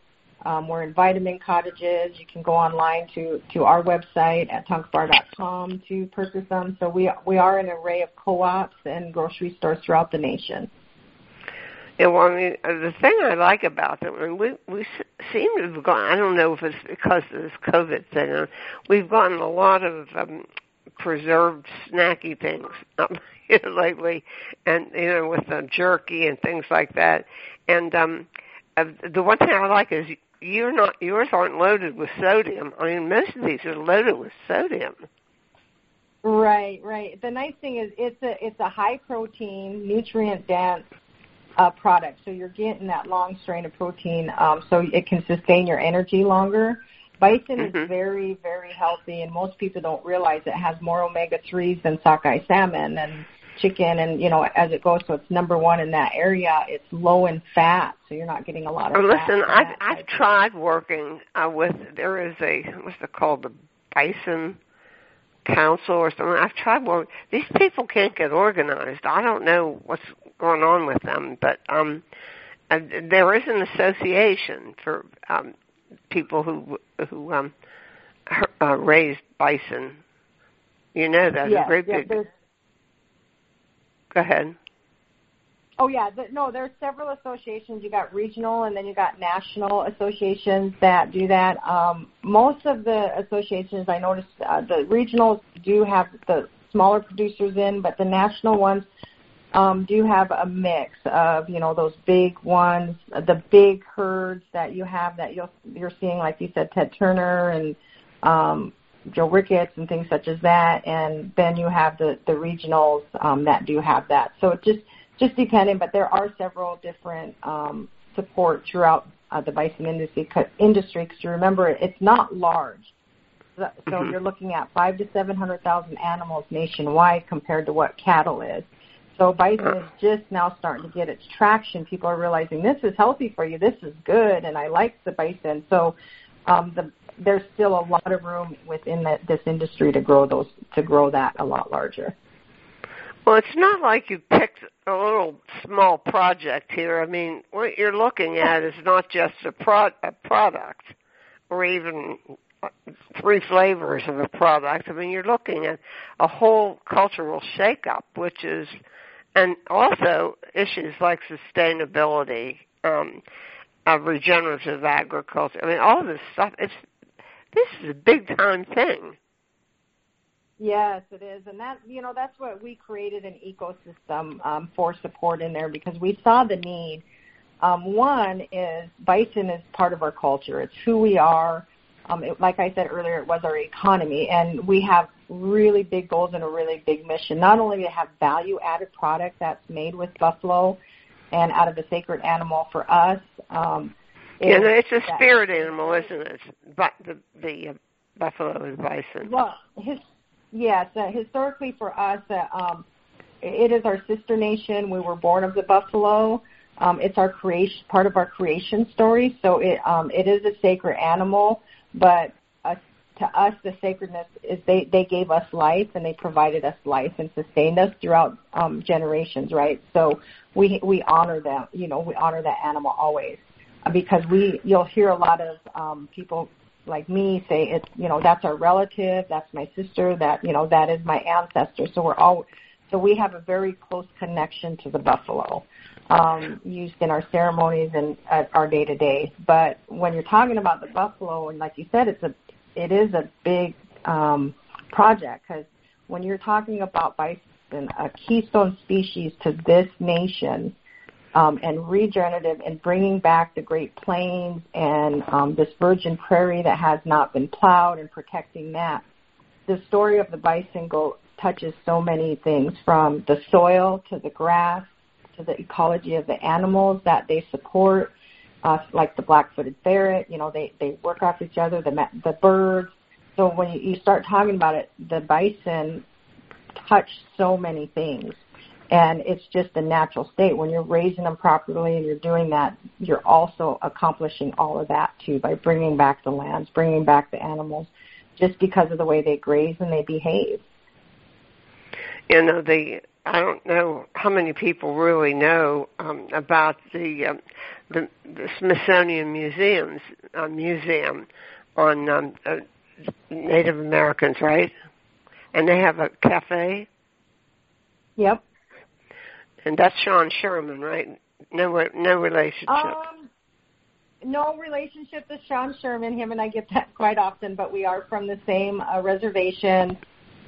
Um, we're in Vitamin Cottages. You can go online to, to our website at Tanka Bar dot com to purchase them. So we we are an array of co-ops and grocery stores throughout the nation. Yeah, well, I mean, the thing I like about them, and we we seem to have gone. I don't know if it's because of this COVID thing. We've gotten a lot of um, preserved snacky things um, lately, and you know, with the jerky and things like that. And um, the one thing I like is you're not yours aren't loaded with sodium. I mean, most of these are loaded with sodium. Right, right. The nice thing is it's a it's a high protein, nutrient dense uh, product, so you're getting that long strain of protein, um, so it can sustain your energy longer. Bison is mm-hmm. very, very healthy, and most people don't realize it has more omega threes than sockeye salmon and chicken and, you know, as it goes. So it's number one in that area. It's low in fat, so you're not getting a lot of oh, fat. Listen, I've, I've tried working uh, with, there is a, what's it called, the Bison Council or something. I've tried working. These people can't get organized. I don't know what's going on with them, but um, there is an association for um people who who um, uh, raised bison, you know that. Yeah, very yeah, big. Go ahead. Oh yeah, the, no, there's several associations. You got regional, and then you got national associations that do that. Um, most of the associations I noticed, uh, the regionals do have the smaller producers in, but the national ones Um, do have a mix of, you know, those big ones, the big herds that you have that you'll, you're seeing, like you said, Ted Turner and um, Joe Ricketts and things such as that. And then you have the, the regionals um, that do have that. So it just, just depending, but there are several different um, support throughout uh, the bison industry, industry, because remember, it's not large. So mm-hmm. you're looking at five to seven hundred thousand animals nationwide compared to what cattle is. So bison is just now starting to get its traction. People are realizing this is healthy for you, this is good, and I like the bison. So um, the, there's still a lot of room within the, this industry to grow those to grow that a lot larger. Well, it's not like you picked a little small project here. I mean, what you're looking at is not just a, pro- a product or even three flavors of a product. I mean, you're looking at a whole cultural shakeup, which is and also issues like sustainability, um, uh, regenerative agriculture. I mean, all this stuff, it's, this is a big-time thing. Yes, it is. And, that you know, that's what we created an ecosystem um, for support in there because we saw the need. Um, one is bison is part of our culture. It's who we are. Um, it, like I said earlier, it was our economy, and we have really big goals and a really big mission, not only to have value-added product that's made with buffalo and out of a sacred animal for us. Um, yeah, no, it's a spirit animal, isn't it? But the, the uh, buffalo and bison. Well, his, yes, uh, historically for us, uh, um, it is our sister nation. We were born of the buffalo. Um, it's our creation, part of our creation story. So it um, it is a sacred animal, but uh, to us, the sacredness is they, they gave us life and they provided us life and sustained us throughout um, generations, right? So we we honor them. You know, we honor that animal always because we you'll hear a lot of um, people like me say it's you know that's our relative, that's my sister, that you know that is my ancestor. So we're all so we have a very close connection to the buffalo. Um, used in our ceremonies and uh, our day-to-day. But when you're talking about the buffalo, and like you said, it's a, it is a big um, project because when you're talking about bison, a keystone species to this nation um, and regenerative and bringing back the Great Plains and um, this virgin prairie that has not been plowed and protecting that, the story of the bison go, touches so many things from the soil to the grass, to the ecology of the animals that they support, uh, like the black-footed ferret. You know, they, they work off each other, the the birds. So when you, you start talking about it, the bison touch so many things, and it's just a natural state. When you're raising them properly and you're doing that, you're also accomplishing all of that, too, by bringing back the lands, bringing back the animals, just because of the way they graze and they behave. You know, the... I don't know how many people really know um, about the, um, the the Smithsonian Museum's uh, museum on um, uh, Native Americans, right? And they have a cafe. Yep. And that's Sean Sherman, right? No, no relationship. Um, no relationship to Sean Sherman. Him and I get that quite often, but we are from the same uh, reservation.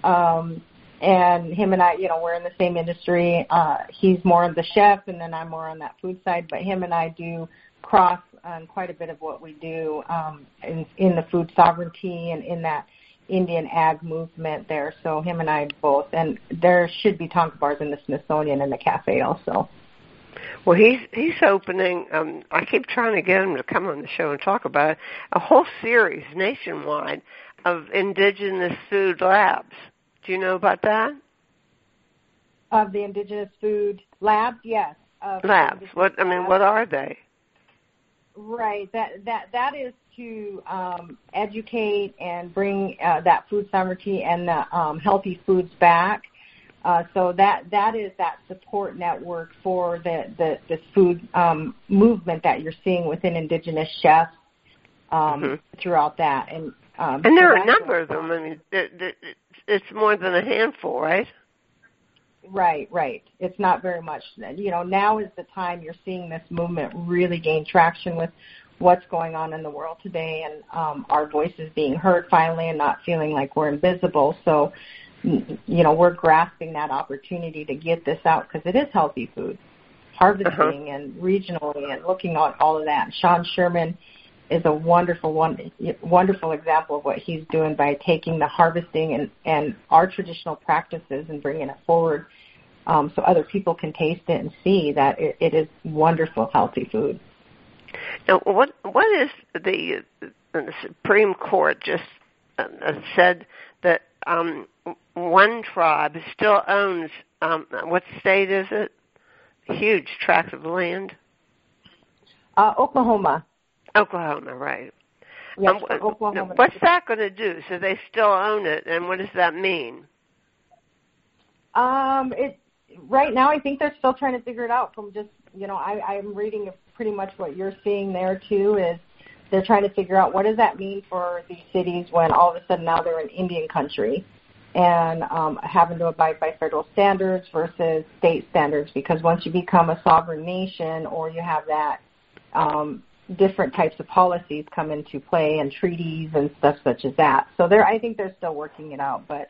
Um, And him and I, you know, we're in the same industry. Uh, he's more of the chef, and then I'm more on that food side. But him and I do cross on quite a bit of what we do um, in, in the food sovereignty and in that Indian ag movement there. So him and I both. And there should be Tanka Bars in the Smithsonian and the cafe also. Well, he's he's opening, um, I keep trying to get him to come on the show and talk about it, a whole series nationwide of Indigenous Food Labs. Do you know about that? Of the Indigenous Food Labs, yes. Labs. What I mean, what are they? Right. That that that is to um, educate and bring uh, that food sovereignty and the um, healthy foods back. Uh, so that that is that support network for the the, the food um, movement that you're seeing within Indigenous chefs um, mm-hmm. throughout that and. Um, and there so are a number of them. I mean, it's more than a handful, right? Right, right. It's not very much. You know, now is the time you're seeing this movement really gain traction with what's going on in the world today and um, our voices being heard finally and not feeling like we're invisible. So, you know, we're grasping that opportunity to get this out because it is healthy food, harvesting uh-huh. and regionally and looking at all of that. Sean Sherman is a wonderful one, wonderful example of what he's doing by taking the harvesting and, and our traditional practices and bringing it forward um, so other people can taste it and see that it, it is wonderful, healthy food. Now, what what is the, the Supreme Court just uh, said that um, one tribe still owns, um, what state is it? Huge tract of land? Uh, Oklahoma. Oklahoma, right. Yes, um, Oklahoma. What's that going to do? So they still own it, and what does that mean? Um, it, right now I think they're still trying to figure it out from just, you know, I, I'm reading pretty much what you're seeing there, too, is they're trying to figure out what does that mean for these cities when all of a sudden now they're in Indian country and um, having to abide by federal standards versus state standards because once you become a sovereign nation or you have that um, – different types of policies come into play and treaties and stuff such as that. So there, I think they're still working it out, but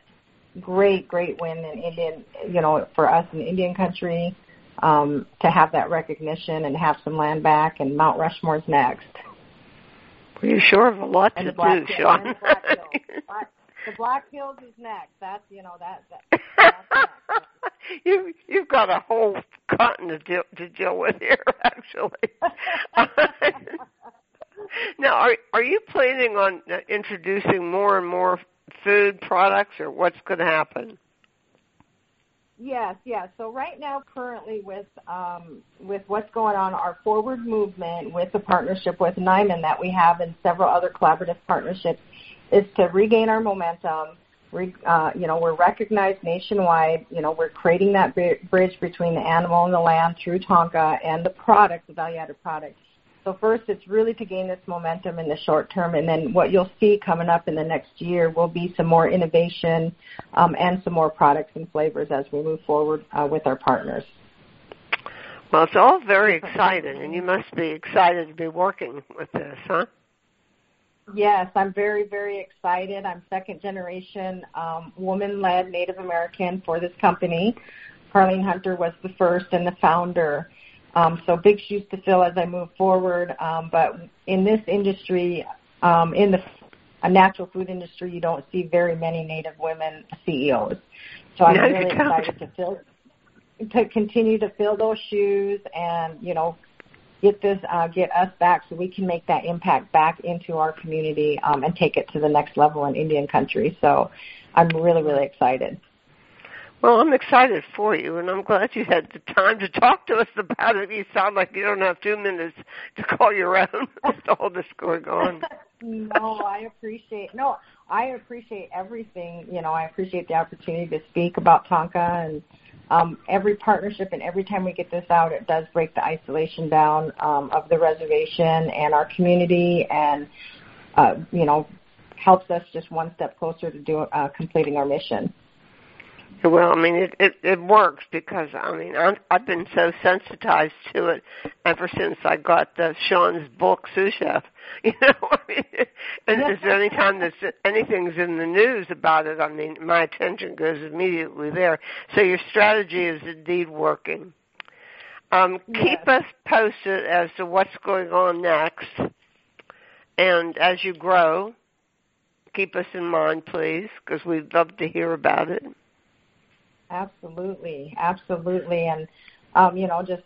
great, great win in Indian, you know, for us in Indian country um, to have that recognition and have some land back and Mount Rushmore's next. Well, you sure have a lot and to do, Sean. Black Hills. The Black Hills is next. That's, you know, that. that that's next. you, you've got a whole continent to, to deal with here, actually. Now, are are you planning on introducing more and more food products, or what's going to happen? Yes, yes. So right now, currently with um, with what's going on, our forward movement with the partnership with Niman that we have and several other collaborative partnerships is to regain our momentum. Re, uh, you know, we're recognized nationwide. You know, we're creating that bridge between the animal and the land through Tanka and the product, the value-added product. So first, it's really to gain this momentum in the short term, and then what you'll see coming up in the next year will be some more innovation um, and some more products and flavors as we move forward uh, with our partners. Well, it's all very exciting, and you must be excited to be working with this, huh? Yes, I'm very, very excited. I'm second-generation um, woman-led Native American for this company. Carlene Hunter was the first and the founder. Um, so big shoes to fill as I move forward, um, but in this industry, um, in the uh, natural food industry, you don't see very many Native women C E Os. So I'm no, really excited to fill, to continue to fill those shoes and, you know, get this, uh, get us back so we can make that impact back into our community um, and take it to the next level in Indian country. So I'm really, really excited. Well, I'm excited for you, and I'm glad you had the time to talk to us about it. You sound like you don't have two minutes to call your own with all this going on. No, I appreciate no, I appreciate everything. You know, I appreciate the opportunity to speak about Tanka and um, every partnership, and every time we get this out, it does break the isolation down um, of the reservation and our community, and uh, you know, helps us just one step closer to do, uh, completing our mission. Well, I mean, it, it, it works because, I mean, I'm, I've been so sensitized to it ever since I got the Sean's book, Sioux Chef. You know, I mean, and there's any time that anything's in the news about it, I mean, my attention goes immediately there. So your strategy is indeed working. Um, keep yes. us posted as to what's going on next. And as you grow, keep us in mind, please, because we'd love to hear about it. Absolutely, absolutely, and um, you know, just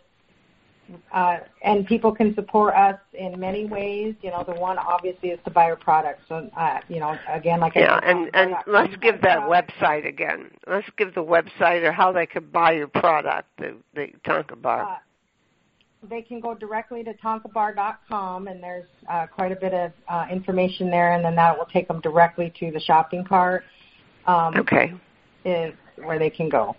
uh, and people can support us in many ways. You know, the one obviously is to buy our products. So, uh, you know, again, like yeah, I said, and and let's give that website again. Let's give the website or how they could buy your product, the, the Tanka Bar. Uh, they can go directly to Tanka Bar dot com, and there's uh, quite a bit of uh, information there, and then that will take them directly to the shopping cart. Um, okay. Is where they can go.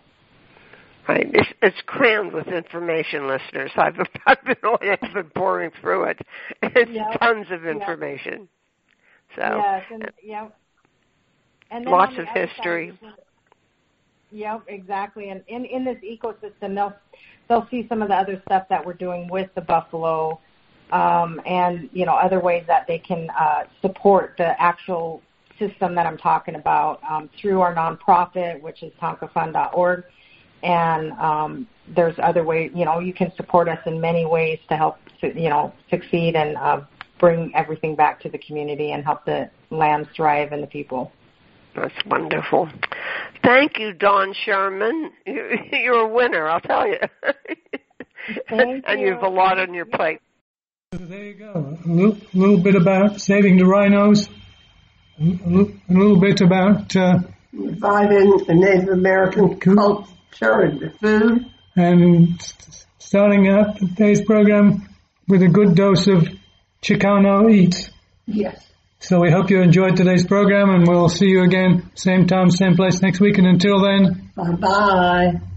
Right. It's, it's crammed with information, listeners. I've, I've, been, I've been pouring through it. It's yep. tons of information. Yep. So, yes, and, yep. and then lots of history. Side, yep, exactly. And in, in this ecosystem, they'll, they'll see some of the other stuff that we're doing with the buffalo um, and, you know, other ways that they can uh, support the actual system that I'm talking about um, through our nonprofit, which is tanka fund dot org, and um, there's other ways. You know, you can support us in many ways to help, you know, succeed and uh, bring everything back to the community and help the land thrive and the people. That's wonderful. Thank you, Dawn Sherman. You're a winner, I'll tell you. Thank and you. You've a lot on your plate. So there you go. A little, little bit about saving the rhinos. A little bit about uh, reviving the Native American culture and food, and starting up today's program with a good dose of Chicano Eats. Yes. So we hope you enjoyed today's program, and we'll see you again, same time, same place next week. And until then, bye bye.